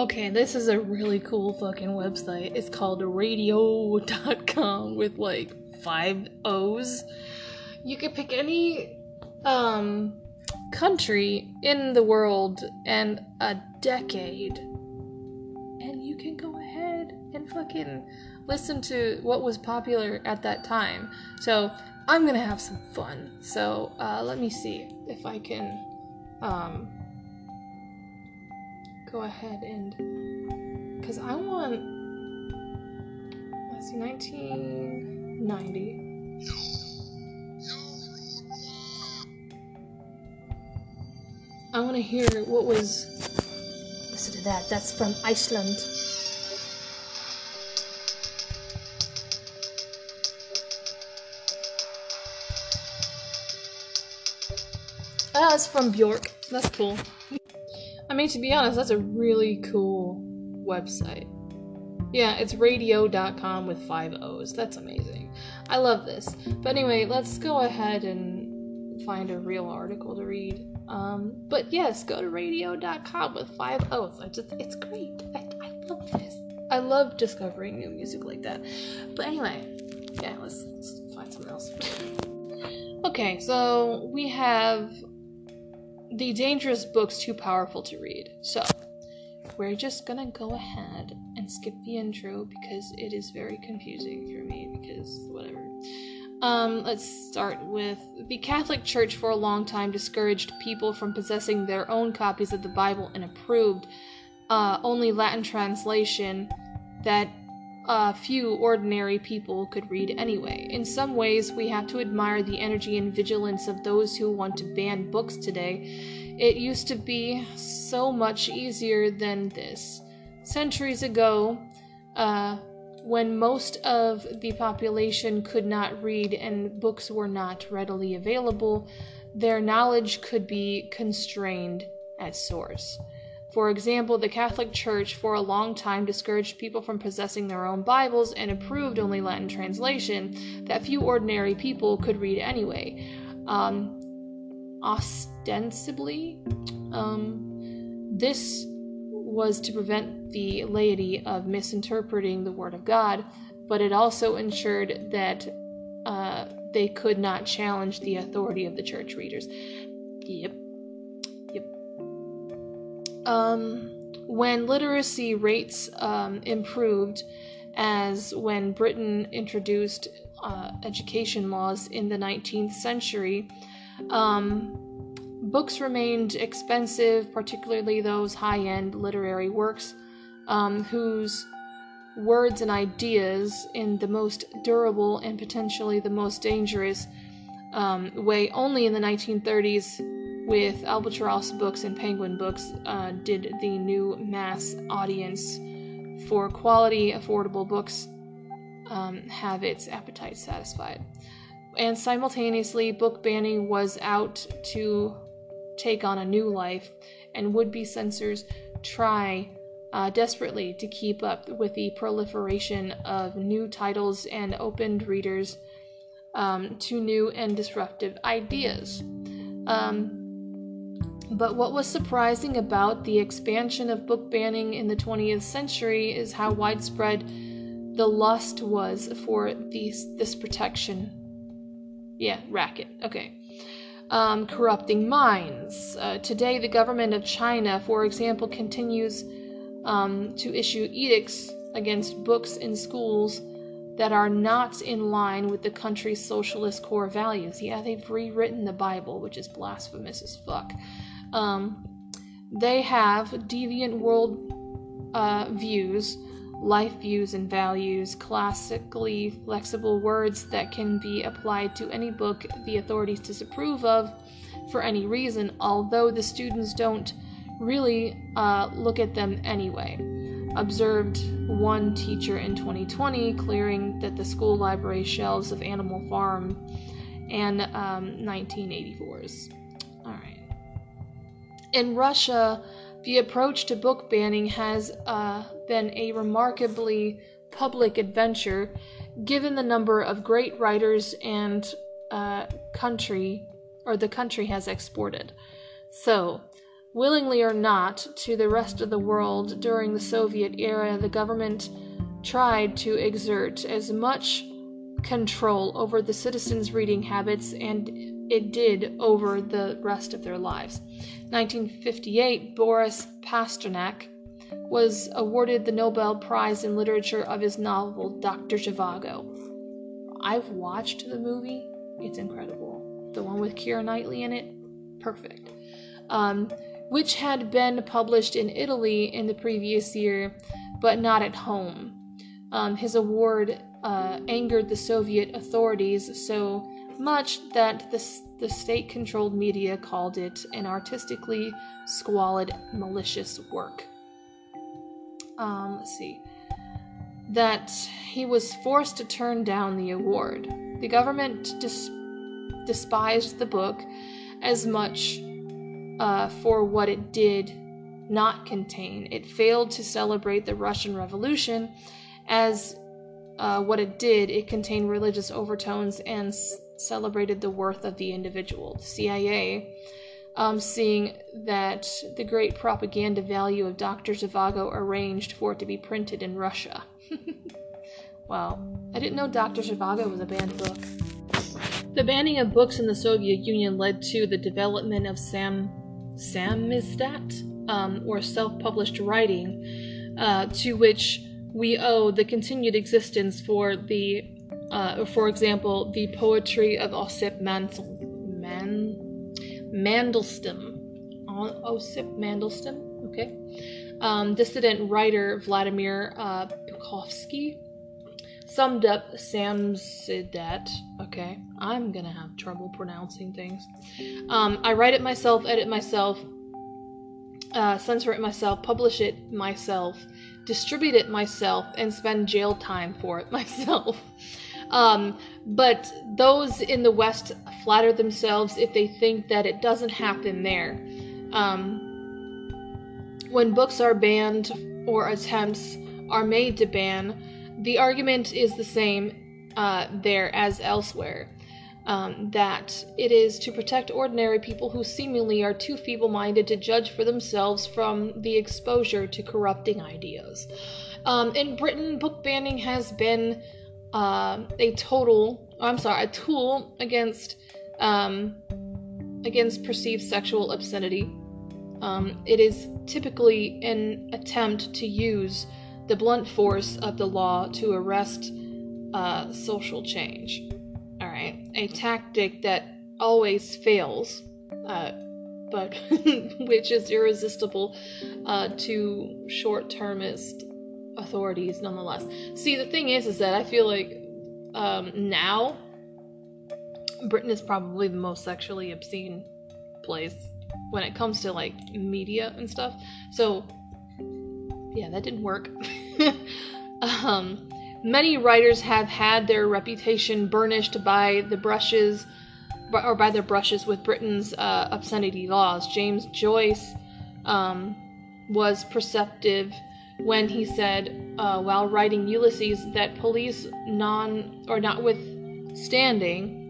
Okay, this is a really cool fucking website. It's called radio.com with like 5 O's. You can pick any country in the world and a decade, and you can go ahead and fucking listen to what was popular at that time. So I'm gonna have some fun. So let me see if I can go ahead and, because I want, let's see, 1990. I want to hear what was, listen to that, that's from Iceland. Ah, it's from Bjork. That's cool. I mean, to be honest, that's a really cool website. Yeah, it's radio.com with 5 O's. That's amazing. I love this. But anyway, let's go ahead and find a real article to read. But yes, go to radio.com with 5 O's. It's great. I love this. I love discovering new music like that. But anyway, yeah, let's find something else. Okay, so we have the dangerous books too powerful to read. So we're just gonna go ahead and skip the intro because it is very confusing for me, because whatever. Let's start with the Catholic Church. For a long time discouraged people from possessing their own copies of the Bible and approved only Latin translation that few ordinary people could read anyway. In some ways, we have to admire the energy and vigilance of those who want to ban books today. It used to be so much easier than this. Centuries ago, when most of the population could not read and books were not readily available, their knowledge could be constrained at source. For example, the Catholic Church for a long time discouraged people from possessing their own Bibles and approved only Latin translation that few ordinary people could read anyway. Ostensibly, this was to prevent the laity of misinterpreting the Word of God, but it also ensured that they could not challenge the authority of the church readers. Yep. When literacy rates improved, as when Britain introduced education laws in the 19th century, books remained expensive, particularly those high-end literary works whose words and ideas, in the most durable and potentially the most dangerous way, only in the 1930s with Albatross books and Penguin books did the new mass audience for quality, affordable books have its appetite satisfied. And simultaneously, book banning was out to take on a new life, and would-be censors try desperately to keep up with the proliferation of new titles and opened readers to new and disruptive ideas. But what was surprising about the expansion of book banning in the 20th century is how widespread the lust was for this protection. Yeah, racket. Okay. Corrupting minds. Today, the government of China, for example, continues to issue edicts against books in schools that are not in line with the country's socialist core values. Yeah, they've rewritten the Bible, which is blasphemous as fuck. They have deviant world views, life views and values, classically flexible words that can be applied to any book the authorities disapprove of for any reason, although the students don't really look at them anyway. observed one teacher in 2020 clearing that the school library shelves of Animal Farm and 1984s. All right. In Russia, the approach to book banning has been a remarkably public adventure, given the number of great writers and the country has exported. So, willingly or not, to the rest of the world during the Soviet era, the government tried to exert as much control over the citizens' reading habits, and it did over the rest of their lives. 1958, Boris Pasternak was awarded the Nobel Prize in Literature of his novel, Dr. Zhivago. I've watched the movie. It's incredible. The one with Keira Knightley in it? Perfect. Which had been published in Italy in the previous year, but not at home. His award angered the Soviet authorities so much that the state-controlled media called it an artistically squalid, malicious work. That he was forced to turn down the award. The government despised the book as much for what it did not contain. It failed to celebrate the Russian Revolution as what it did. It contained religious overtones and celebrated the worth of the individual. The CIA, seeing that the great propaganda value of Dr. Zhivago, arranged for it to be printed in Russia. Wow. I didn't know Dr. Zhivago was a banned book. The banning of books in the Soviet Union led to the development of samizdat, or self-published writing, to which we owe the continued existence for example, the poetry of Osip Mandelstam. Osip Mandelstam, okay. Dissident writer Vladimir Bukovsky summed up samizdat. Okay, I'm gonna have trouble pronouncing things. I write it myself, edit myself, censor it myself, publish it myself, distribute it myself, and spend jail time for it myself. But those in the West flatter themselves if they think that it doesn't happen there. When books are banned or attempts are made to ban, the argument is the same there as elsewhere, that it is to protect ordinary people who seemingly are too feeble-minded to judge for themselves from the exposure to corrupting ideas. In Britain, book banning has been a tool against perceived sexual obscenity. It is typically an attempt to use the blunt force of the law to arrest social change. All right, a tactic that always fails, but which is irresistible to short-termist authorities nonetheless. See, the thing is that I feel like now Britain is probably the most sexually obscene place when it comes to like media and stuff. So yeah, that didn't work. Many writers have had their reputation burnished by their brushes with Britain's obscenity laws. James Joyce was perceptive when he said, while writing Ulysses, that police notwithstanding,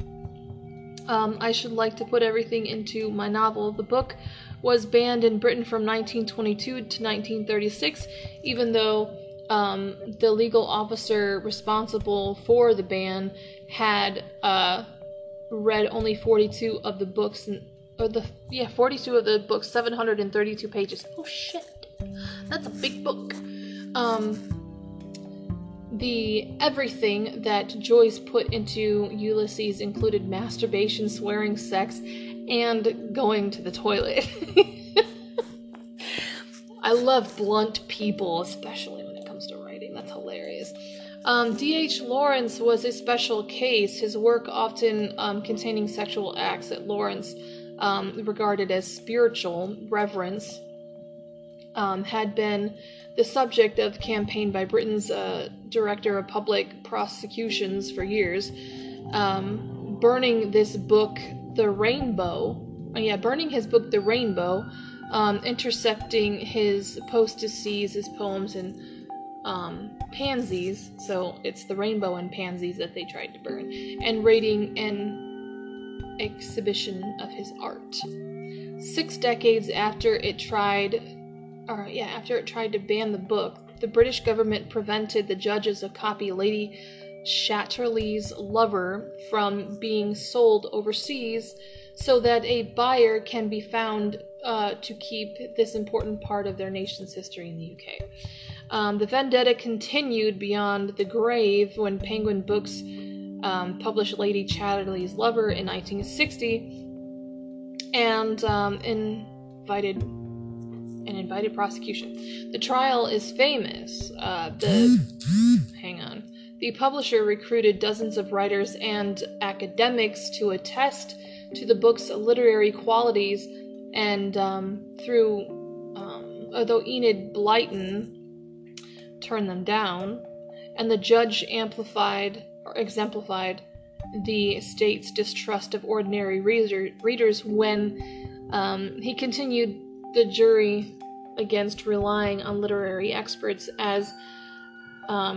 I should like to put everything into my novel. The book was banned in Britain from 1922 to 1936, even though the legal officer responsible for the ban had read only 42 of the books, 42 of the books, 732 pages. Oh shit. That's a big book. The everything that Joyce put into Ulysses included masturbation, swearing, sex, and going to the toilet. I love blunt people, especially when it comes to writing. That's hilarious. D.H. Lawrence was a special case, his work often containing sexual acts that Lawrence regarded as spiritual reverence. had been the subject of campaign by Britain's Director of Public Prosecutions for years, burning this book, The Rainbow. Burning his book, The Rainbow, intercepting his post-decease, his poems, and pansies. So it's the rainbow and pansies that they tried to burn, and raiding an exhibition of his art. 6 decades after it tried to ban the book, the British government prevented the judges of copy Lady Chatterley's Lover from being sold overseas, so that a buyer can be found to keep this important part of their nation's history in the UK. The vendetta continued beyond the grave when Penguin Books published Lady Chatterley's Lover in 1960 and invited prosecution. The trial is famous. The publisher recruited dozens of writers and academics to attest to the book's literary qualities, and although Enid Blyton turned them down, and the judge exemplified the state's distrust of ordinary readers when he continued the jury against relying on literary experts, as how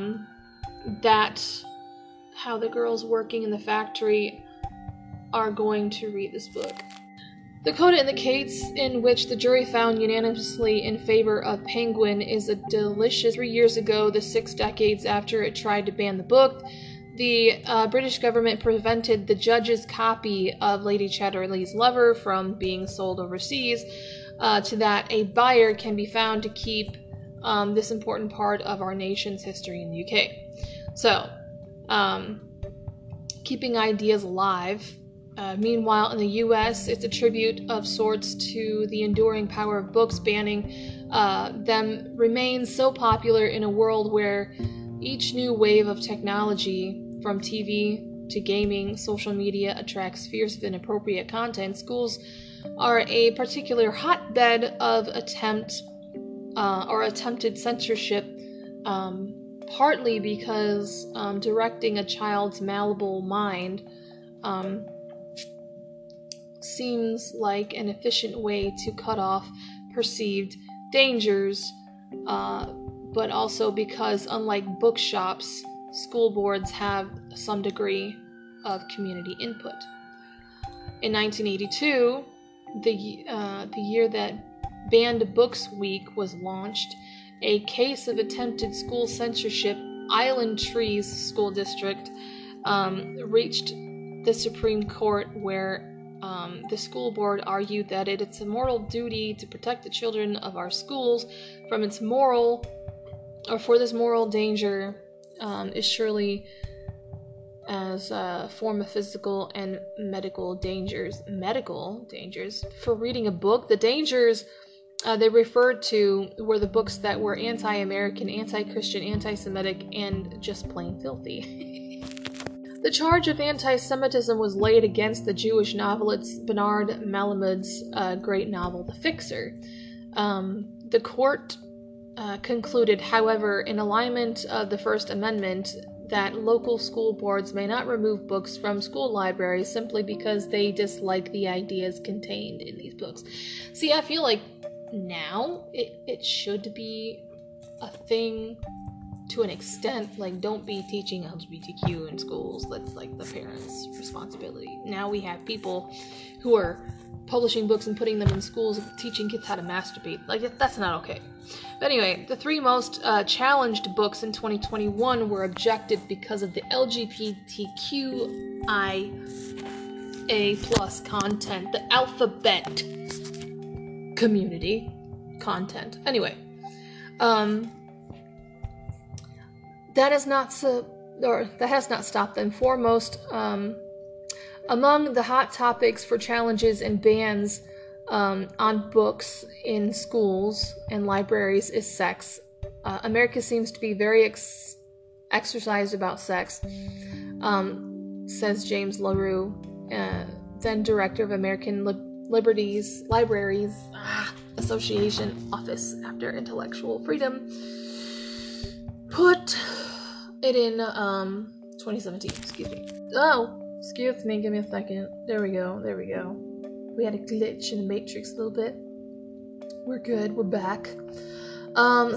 the girls working in the factory are going to read this book. The coda in the case, in which the jury found unanimously in favor of Penguin, is a delicious. 3 years ago, the 6 decades after it tried to ban the book, the British government prevented the judge's copy of Lady Chatterley's Lover from being sold overseas, to that a buyer can be found to keep this important part of our nation's history in the UK. So, keeping ideas alive. Meanwhile, in the U.S., it's a tribute of sorts to the enduring power of books. Banning them remains so popular in a world where each new wave of technology, from TV to gaming, social media, attracts fierce and inappropriate content. Schools are a particular hotbed of attempted censorship, partly because directing a child's malleable mind seems like an efficient way to cut off perceived dangers, but also because, unlike bookshops, school boards have some degree of community input. In 1982, the year that Banned Books Week was launched, a case of attempted school censorship, Island Trees School District, reached the Supreme Court, where the school board argued that it's a moral duty to protect the children of our schools from its moral danger, is surely as a form of physical and medical dangers. For reading a book, the dangers they referred to were the books that were anti-American, anti-Christian, anti-Semitic, and just plain filthy. The charge of anti-Semitism was laid against the Jewish novelist Bernard Malamud's great novel, The Fixer. The court concluded, however, in alignment of the First Amendment, that local school boards may not remove books from school libraries simply because they dislike the ideas contained in these books. See, I feel like now it should be a thing. To an extent, like, don't be teaching LGBTQ in schools. That's like the parents' responsibility. Now we have people who are publishing books and putting them in schools, teaching kids how to masturbate. Like, that's not okay. But anyway, the 3 most challenged books in 2021 were objected because of the LGBTQIA plus content, the alphabet community content. Anyway, that has not stopped them. Foremost among the hot topics for challenges and bans on books in schools and libraries is sex. America seems to be very exercised about sex, says James LaRue, then director of American Liberties Libraries. Association Office after Intellectual Freedom put it in 2017. Excuse me, give me a second. There we go. We had a glitch in the matrix a little bit. We're good, we're back.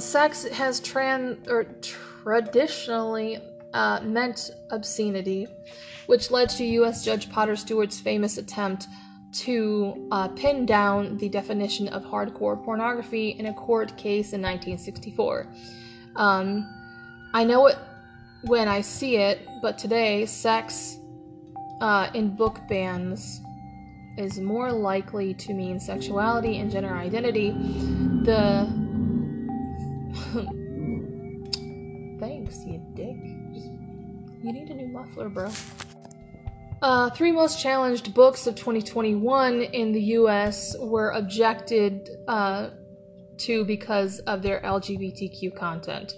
Sex has traditionally meant obscenity, which led to U.S. Judge Potter Stewart's famous attempt to pin down the definition of hardcore pornography in a court case in 1964. I know it when I see it, but today, sex in book bans is more likely to mean sexuality and gender identity. Thanks, you dick. You need a new muffler, bro. Three most challenged books of 2021 in the U.S. were objected to because of their LGBTQ content.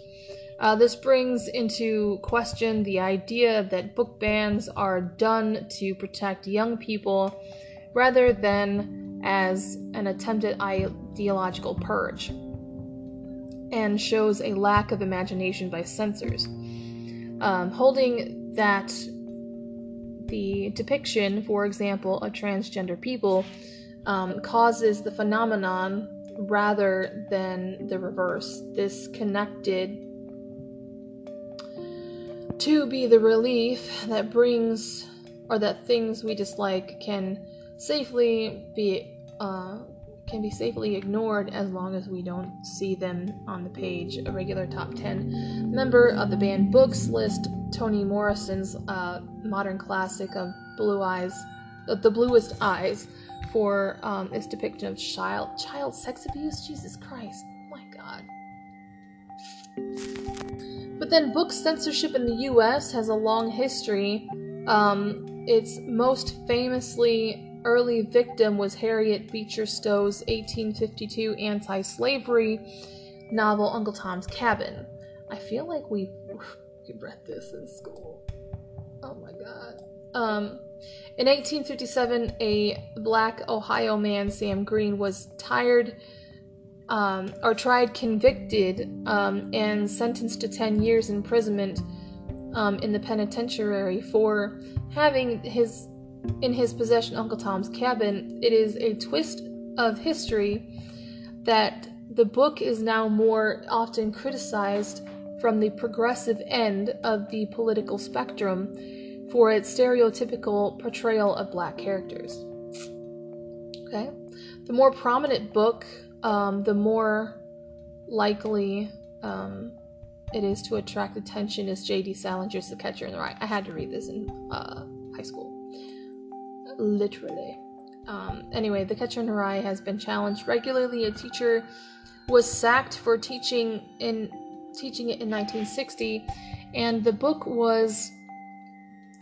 This brings into question the idea that book bans are done to protect young people rather than as an attempted ideological purge, and shows a lack of imagination by censors, holding that the depiction, for example, of transgender people causes the phenomenon rather than the reverse. This connected to be the relief that brings, or that things we dislike can be safely ignored as long as we don't see them on the page. A regular top 10 member of the banned books list, Toni Morrison's modern classic of The Bluest Eyes, for its depiction of child sex abuse. Jesus Christ, my God. But then book censorship in the U.S. has a long history. Its most famously early victim was Harriet Beecher Stowe's 1852 anti-slavery novel Uncle Tom's Cabin. I feel like we read this in school. Oh my God. In 1857, a black Ohio man, Sam Green, was tried, convicted, and sentenced to 10 years imprisonment in the penitentiary for having in his possession Uncle Tom's Cabin. It is a twist of history that the book is now more often criticized from the progressive end of the political spectrum for its stereotypical portrayal of black characters. Okay? The more prominent book, the more likely it is to attract attention, is J.D. Salinger's The Catcher in the Rye. I had to read this in high school. Literally. Anyway, The Catcher in the Rye has been challenged regularly. A teacher was sacked for teaching it in 1960, and the book was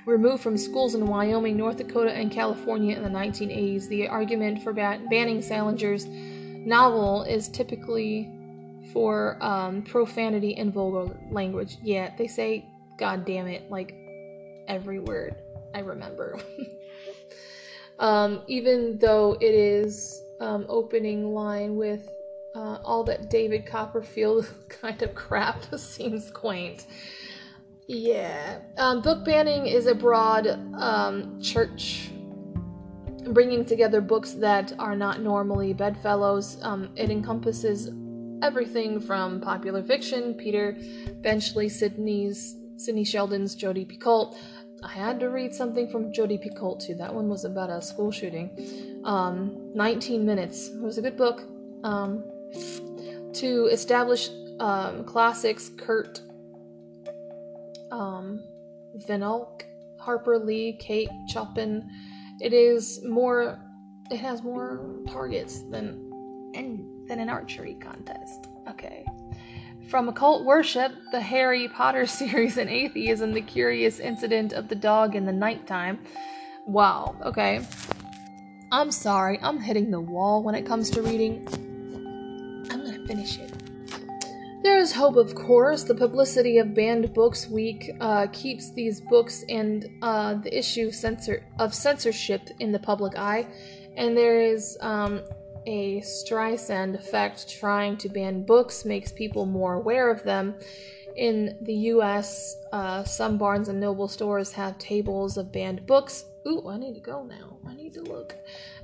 removed from schools in Wyoming, North Dakota, and California in the 1980s. The argument for banning Salinger's novel is typically for profanity and vulgar language. Yeah, they say "God damn it" like every word I remember. Even though it is opening line with all that David Copperfield kind of crap seems quaint. Yeah. Book banning is a broad church, bringing together books that are not normally bedfellows. It encompasses everything from popular fiction, Peter Benchley, Sidney Sheldon's Jodi Picoult. I had to read something from Jodi Picoult too. That one was about a school shooting. 19 Minutes. It was a good book. To established classics, Kurt Vinalk, Harper Lee, Kate Chopin. It has more targets than an archery contest. Okay. From occult worship, the Harry Potter series and atheism, The Curious Incident of the Dog in the Nighttime. Wow, okay. I'm sorry, I'm hitting the wall when it comes to reading. I'm gonna finish it. There is hope, of course. The publicity of Banned Books Week keeps these books and the issue of censorship in the public eye, and there is a Streisand effect. Trying to ban books makes people more aware of them. In the U.S., some Barnes & Noble stores have tables of banned books. Ooh, I need to go now. I need to look.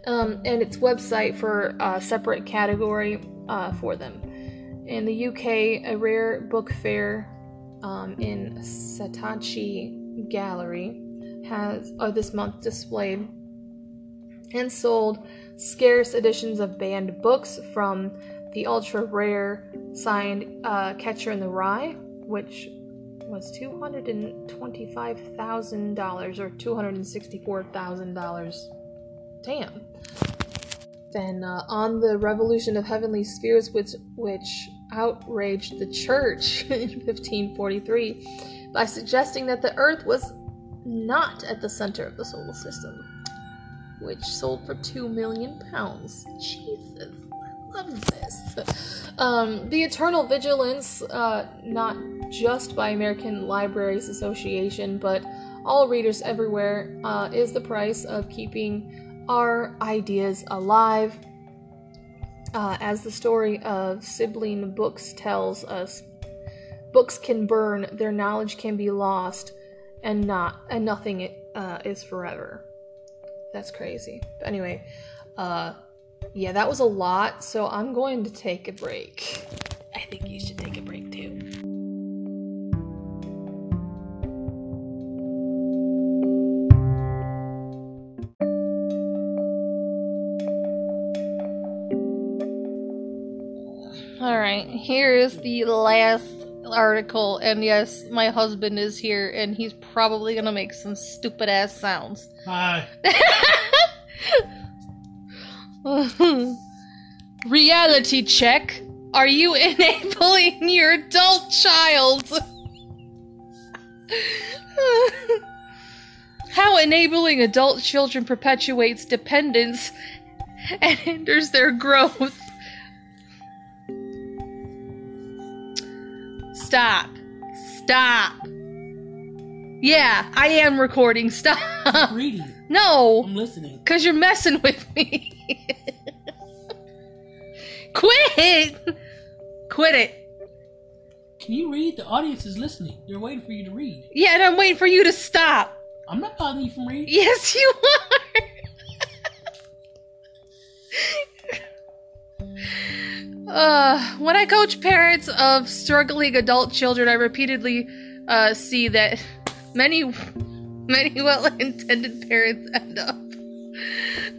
And its website for a separate category for them. In the U.K., a rare book fair in Saatchi Gallery has this month displayed and sold scarce editions of banned books, from the ultra-rare signed Catcher in the Rye, which was $225,000 or $264,000. Damn. Then on the revolution of heavenly spheres, which outraged the church in 1543 by suggesting that the earth was not at the center of the solar system, which sold for £2 million. Jesus, I love this. The eternal vigilance, not just by American Libraries Association, but all readers everywhere, is the price of keeping our ideas alive. As the story of Sibling Books tells us, books can burn, their knowledge can be lost, and nothing is forever. That's crazy. But anyway, yeah, that was a lot, so I'm going to take a break. I think you should take a break too. Alright, here is the last article, and yes, my husband is here, and he's probably gonna make some stupid ass sounds. Hi. Reality check. Are you enabling your adult child? How enabling adult children perpetuates dependence and hinders their growth. Stop. Stop. Yeah, I am recording. Stop. I'm reading. No. I'm listening. Because you're messing with me. Quit. Quit it. Can you read? The audience is listening. They're waiting for you to read. Yeah, and I'm waiting for you to stop. I'm not bothering you from reading. Yes, you are. When I coach parents of struggling adult children, I repeatedly see that many well-intended parents end up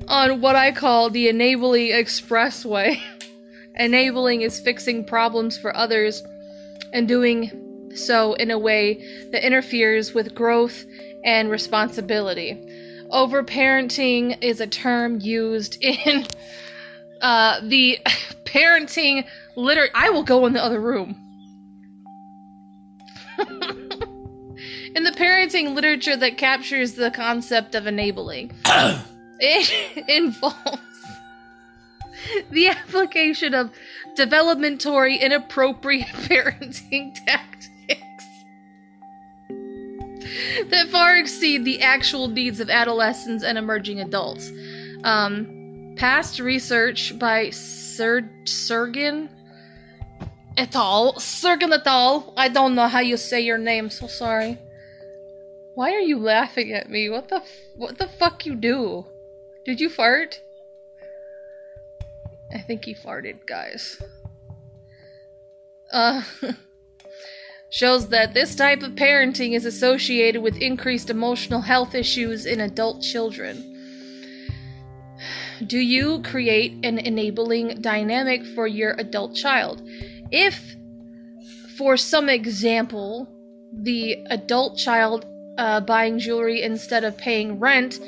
on what I call the enabling expressway. Enabling is fixing problems for others and doing so in a way that interferes with growth and responsibility. Overparenting is a term used in the parenting literature. I will go in the other room. In the parenting literature that captures the concept of enabling, it involves the application of developmentally inappropriate parenting tactics that far exceed the actual needs of adolescents and emerging adults. Past research by Sergin et al. Sergin et al. I don't know how you say your name, so sorry. Why are you laughing at me? What the fuck you do? Did you fart? I think he farted, guys. Shows that this type of parenting is associated with increased emotional health issues in adult children. Do you create an enabling dynamic for your adult child? If, for some example, the adult child buying jewelry instead of paying rent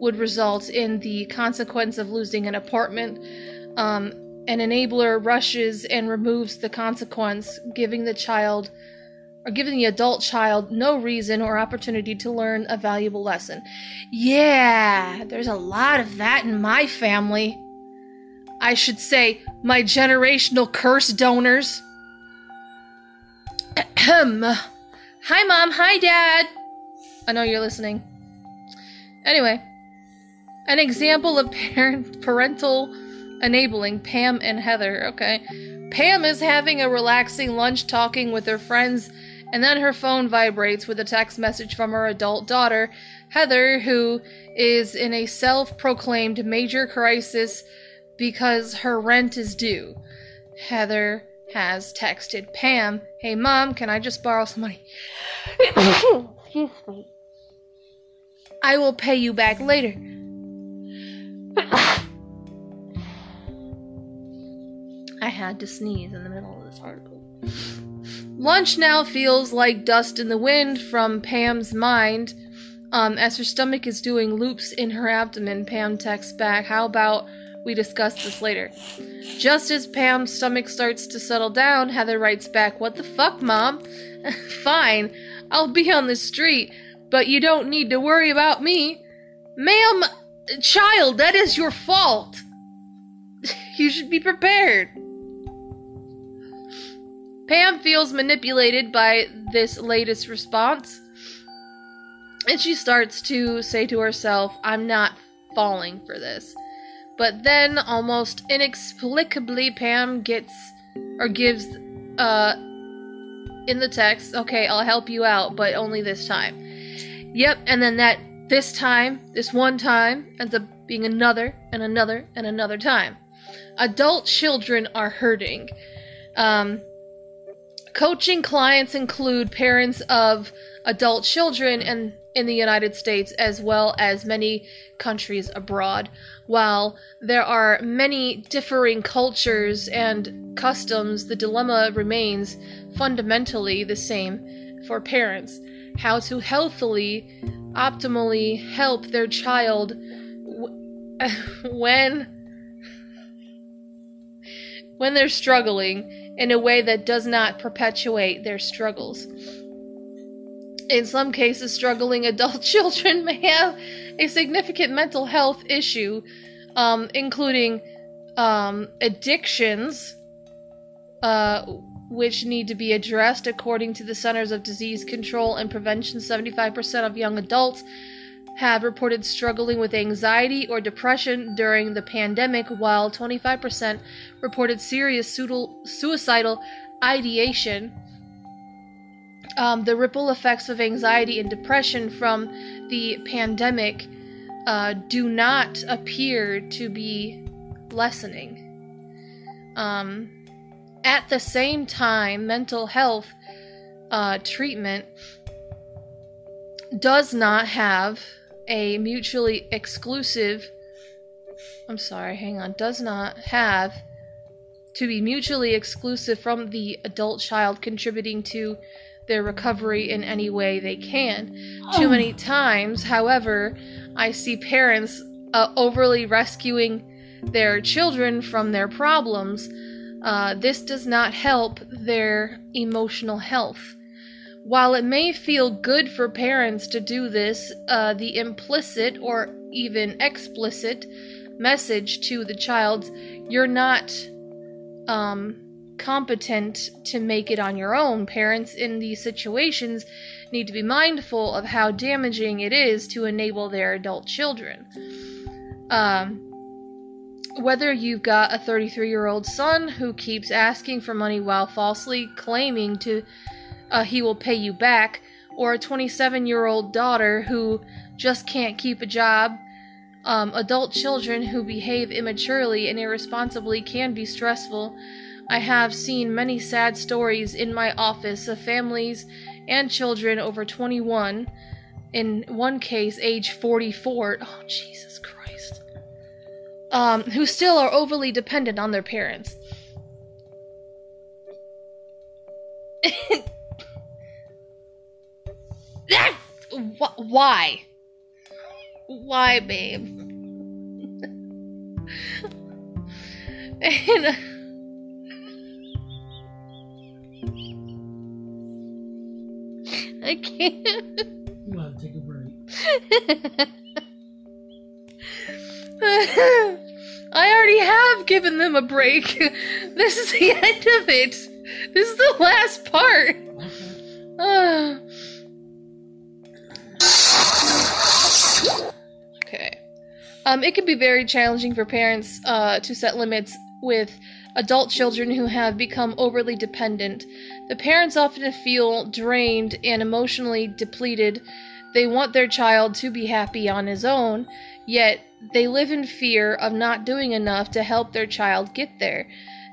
would result in the consequence of losing an apartment, an enabler rushes and removes the consequence, giving the adult child no reason or opportunity to learn a valuable lesson. Yeah, there's a lot of that in my family. I should say, my generational curse donors. Hi, Mom. Hi, Dad. I know you're listening. Anyway, an example of parental enabling Pam and Heather. Okay. Pam is having a relaxing lunch talking with her friends, and then her phone vibrates with a text message from her adult daughter, Heather, who is in a self-proclaimed major crisis because her rent is due. Heather has texted Pam, "Hey Mom, can I just borrow some money? Excuse me. I will pay you back later." I had to sneeze in the middle of this article. Lunch now feels like dust in the wind from Pam's mind. As her stomach is doing loops in her abdomen, Pam texts back, "How about we discuss this later?" Just as Pam's stomach starts to settle down, Heather writes back, "What the fuck, Mom? Fine, I'll be on the street, but you don't need to worry about me." Ma'am, child, that is your fault. You should be prepared. Pam feels manipulated by this latest response, and she starts to say to herself, "I'm not falling for this." But then, almost inexplicably, Pam gives, in the text, "Okay, I'll help you out, but only this time." Yep, and then this one time, ends up being another, and another, and another time. Adult children are hurting. Coaching clients include parents of adult children and in the United States, as well as many countries abroad. While there are many differing cultures and customs, the dilemma remains fundamentally the same for parents: how to optimally help their child when they're struggling in a way that does not perpetuate their struggles. In some cases, struggling adult children may have a significant mental health issue, including addictions, which need to be addressed. According to the Centers of Disease Control and Prevention, 75% of young adults have reported struggling with anxiety or depression during the pandemic, while 25% reported serious suicidal ideation. The ripple effects of anxiety and depression from the pandemic do not appear to be lessening. At the same time, mental health treatment does not have a mutually exclusive... does not have to be mutually exclusive from the adult child, contributing to their recovery in any way they can. Too many times, however, I see parents overly rescuing their children from their problems. This does not help their emotional health. While it may feel good for parents to do this, the implicit or even explicit message to the child, "You're not competent to make it on your own." Parents in these situations need to be mindful of how damaging it is to enable their adult children. Whether you've got a 33-year-old son who keeps asking for money while falsely claiming he will pay you back, or a 27-year-old daughter who just can't keep a job, adult children who behave immaturely and irresponsibly can be stressful. I have seen many sad stories in my office of families and children over 21, in one case age 44, oh Jesus Christ, who still are overly dependent on their parents. Why? Why, babe? I can't. Come on, take a break. I already have given them a break. This is the end of it. This is the last part. Okay. It can be very challenging for parents to set limits with adult children who have become overly dependent. The parents often feel drained and emotionally depleted. They want their child to be happy on his own, yet they live in fear of not doing enough to help their child get there.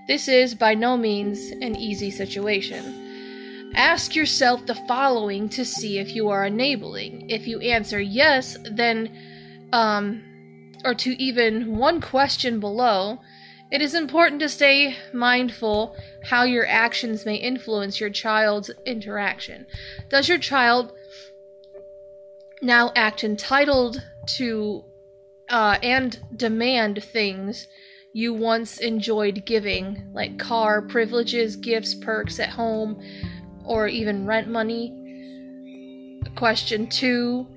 This is by no means an easy situation. Ask yourself the following to see if you are enabling. If you answer yes, then, or to even one question below, it is important to stay mindful how your actions may influence your child's interaction. Does your child now act entitled to and demand things you once enjoyed giving, like car, privileges, gifts, perks at home, or even rent money? Question 2,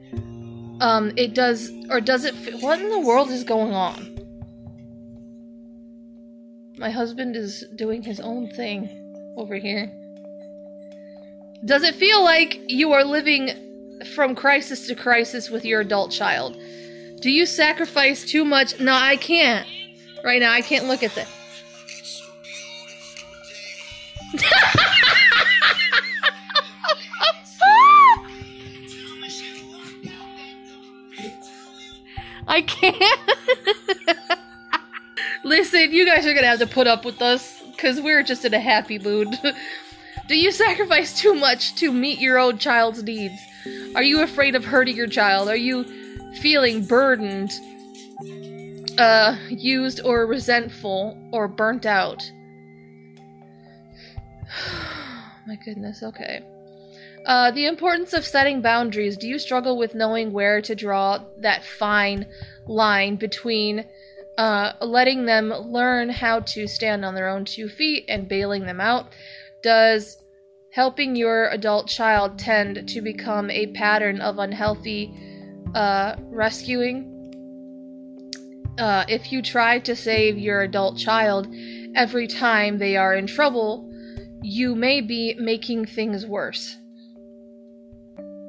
it does, or does it, what in the world is going on? My husband is doing his own thing over here. Does it feel like you are living from crisis to crisis with your adult child? Do you sacrifice too much? No, I can't. Right now, I can't look at that. I can't. Listen, you guys are going to have to put up with us, because we're just in a happy mood. Do you sacrifice too much to meet your own child's needs? Are you afraid of hurting your child? Are you feeling burdened, used, or resentful, or burnt out? My goodness, okay. The importance of setting boundaries. Do you struggle with knowing where to draw that fine line between letting them learn how to stand on their own 2 feet and bailing them out? Does helping your adult child tend to become a pattern of unhealthy rescuing? If you try to save your adult child every time they are in trouble, you may be making things worse.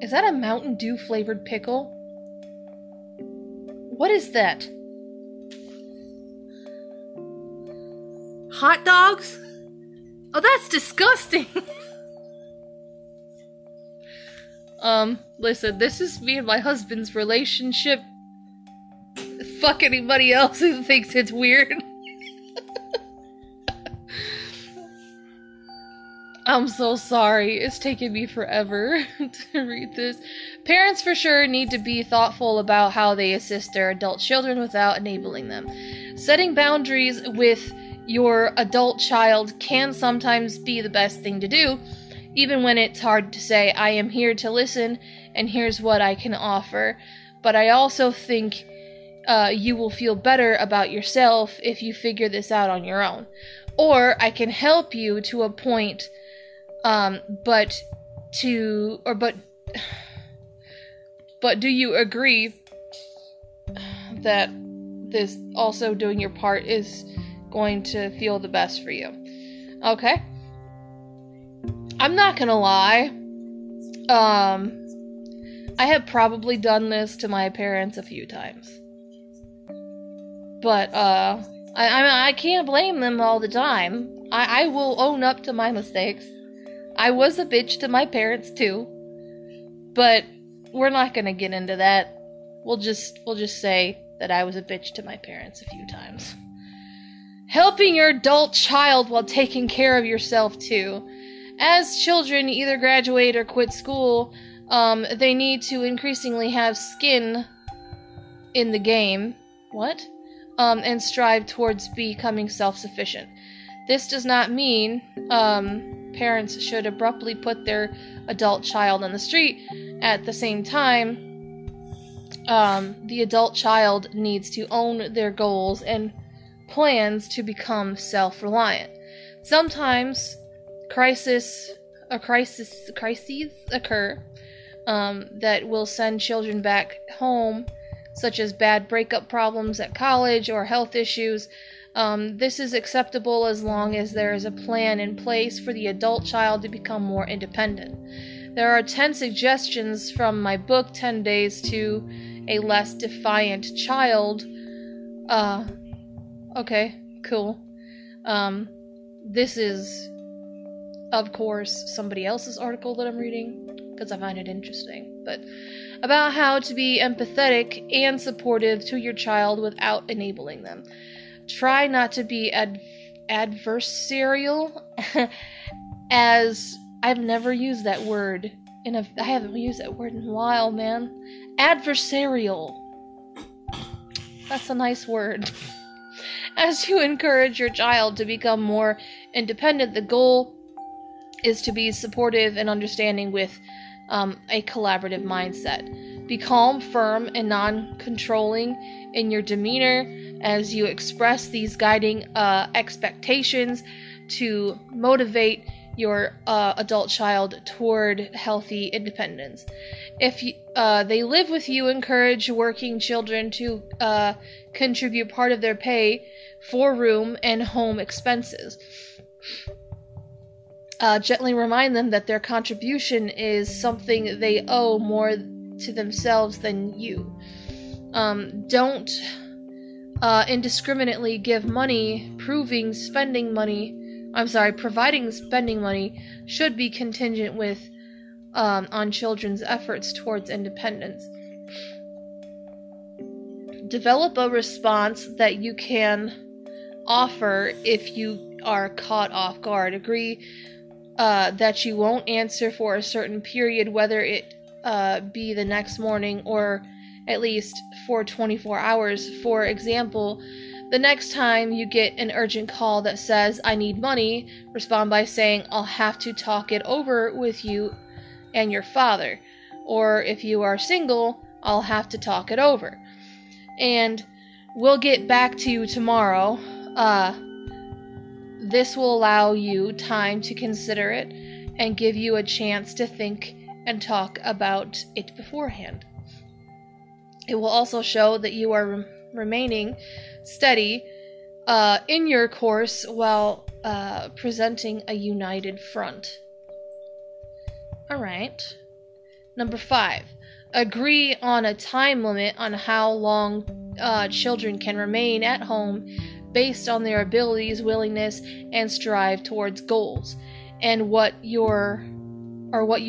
Is that a Mountain Dew flavored pickle? What is that? Hot dogs? Oh, that's disgusting! Listen, this is me and my husband's relationship. Fuck anybody else who thinks it's weird. I'm so sorry. It's taken me forever to read this. Parents for sure need to be thoughtful about how they assist their adult children without enabling them. Setting boundaries with your adult child can sometimes be the best thing to do, even when it's hard to say, I am here to listen, and here's what I can offer. But I also think you will feel better about yourself if you figure this out on your own. Or I can help you to a point, but do you agree that this also doing your part is going to feel the best for you? Okay. I'm not gonna lie. I have probably done this to my parents a few times. But, I can't blame them all the time. I will own up to my mistakes. I was a bitch to my parents too. But we're not gonna get into that. We'll just say that I was a bitch to my parents a few times. Helping your adult child while taking care of yourself too. As children either graduate or quit school, they need to increasingly have skin in the game. What? And strive towards becoming self-sufficient. This does not mean parents should abruptly put their adult child on the street. At the same time, the adult child needs to own their goals and plans to become self-reliant. Sometimes crises occur that will send children back home, such as bad breakup problems at college or health issues. This is acceptable as long as there is a plan in place for the adult child to become more independent. There are 10 suggestions from my book, 10 Days to a Less Defiant Child, Okay, cool. This is, of course, somebody else's article that I'm reading, because I find it interesting, but about how to be empathetic and supportive to your child without enabling them. Try not to be adversarial, as I've never used that word. I haven't used that word in a while, man. Adversarial. That's a nice word. As you encourage your child to become more independent, the goal is to be supportive and understanding with a collaborative mindset. Be calm, firm, and non-controlling in your demeanor as you express these guiding expectations to motivate your adult child toward healthy independence. If they live with you, encourage working children to contribute part of their pay for room and home expenses. Gently remind them that their contribution is something they owe more to themselves than you. Don't indiscriminately give money, providing spending money should be contingent with on children's efforts towards independence. Develop a response that you can offer if you are caught off guard. Agree that you won't answer for a certain period, whether it be the next morning or at least for 24 hours. For example, the next time you get an urgent call that says, "I need money," respond by saying, "I'll have to talk it over with you and your father." Or if you are single, "I'll have to talk it over. And we'll get back to you tomorrow." This will allow you time to consider it and give you a chance to think and talk about it beforehand. It will also show that you are remaining steady in your course while presenting a united front. Alright. Number 5. Agree on a time limit on how long children can remain at home based on their abilities, willingness, and strive towards goals, and what you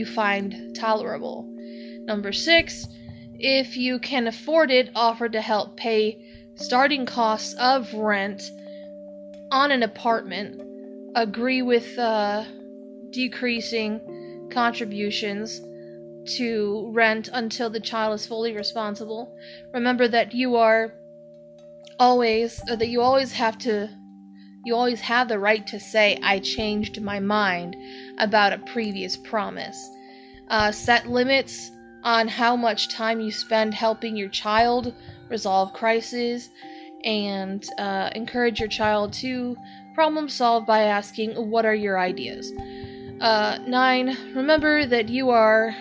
find tolerable. Number 6. If you can afford it, offer to help pay starting costs of rent on an apartment. Agree with decreasing contributions to rent until the child is fully responsible. Remember that you always have the right to say, "I changed my mind about a previous promise." Set limits on how much time you spend helping your child resolve crises, and encourage your child to problem solve by asking, "What are your ideas?" 9. Remember that you are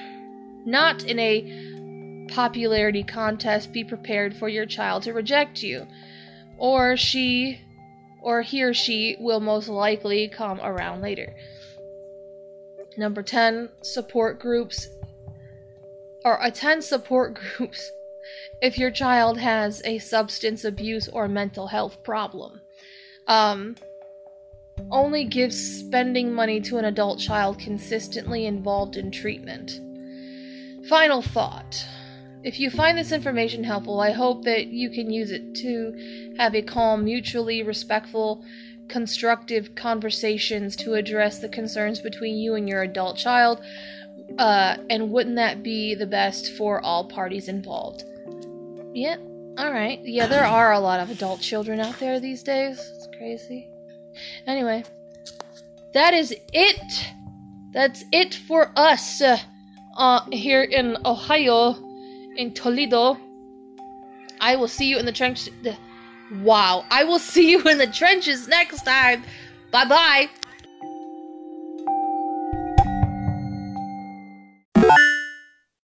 not in a popularity contest. Be prepared for your child to reject you, or he or she will most likely come around later. Number 10. Attend support groups if your child has a substance abuse or mental health problem. Only give spending money to an adult child consistently involved in treatment. Final thought. If you find this information helpful, I hope that you can use it to have a calm, mutually respectful, constructive conversations to address the concerns between you and your adult child. And wouldn't that be the best for all parties involved? Yeah, alright. Yeah, there are a lot of adult children out there these days. It's crazy. Anyway, that is it. That's it for us here in Ohio, in Toledo. I will see you in the trenches. Wow. I will see you in the trenches next time. Bye-bye.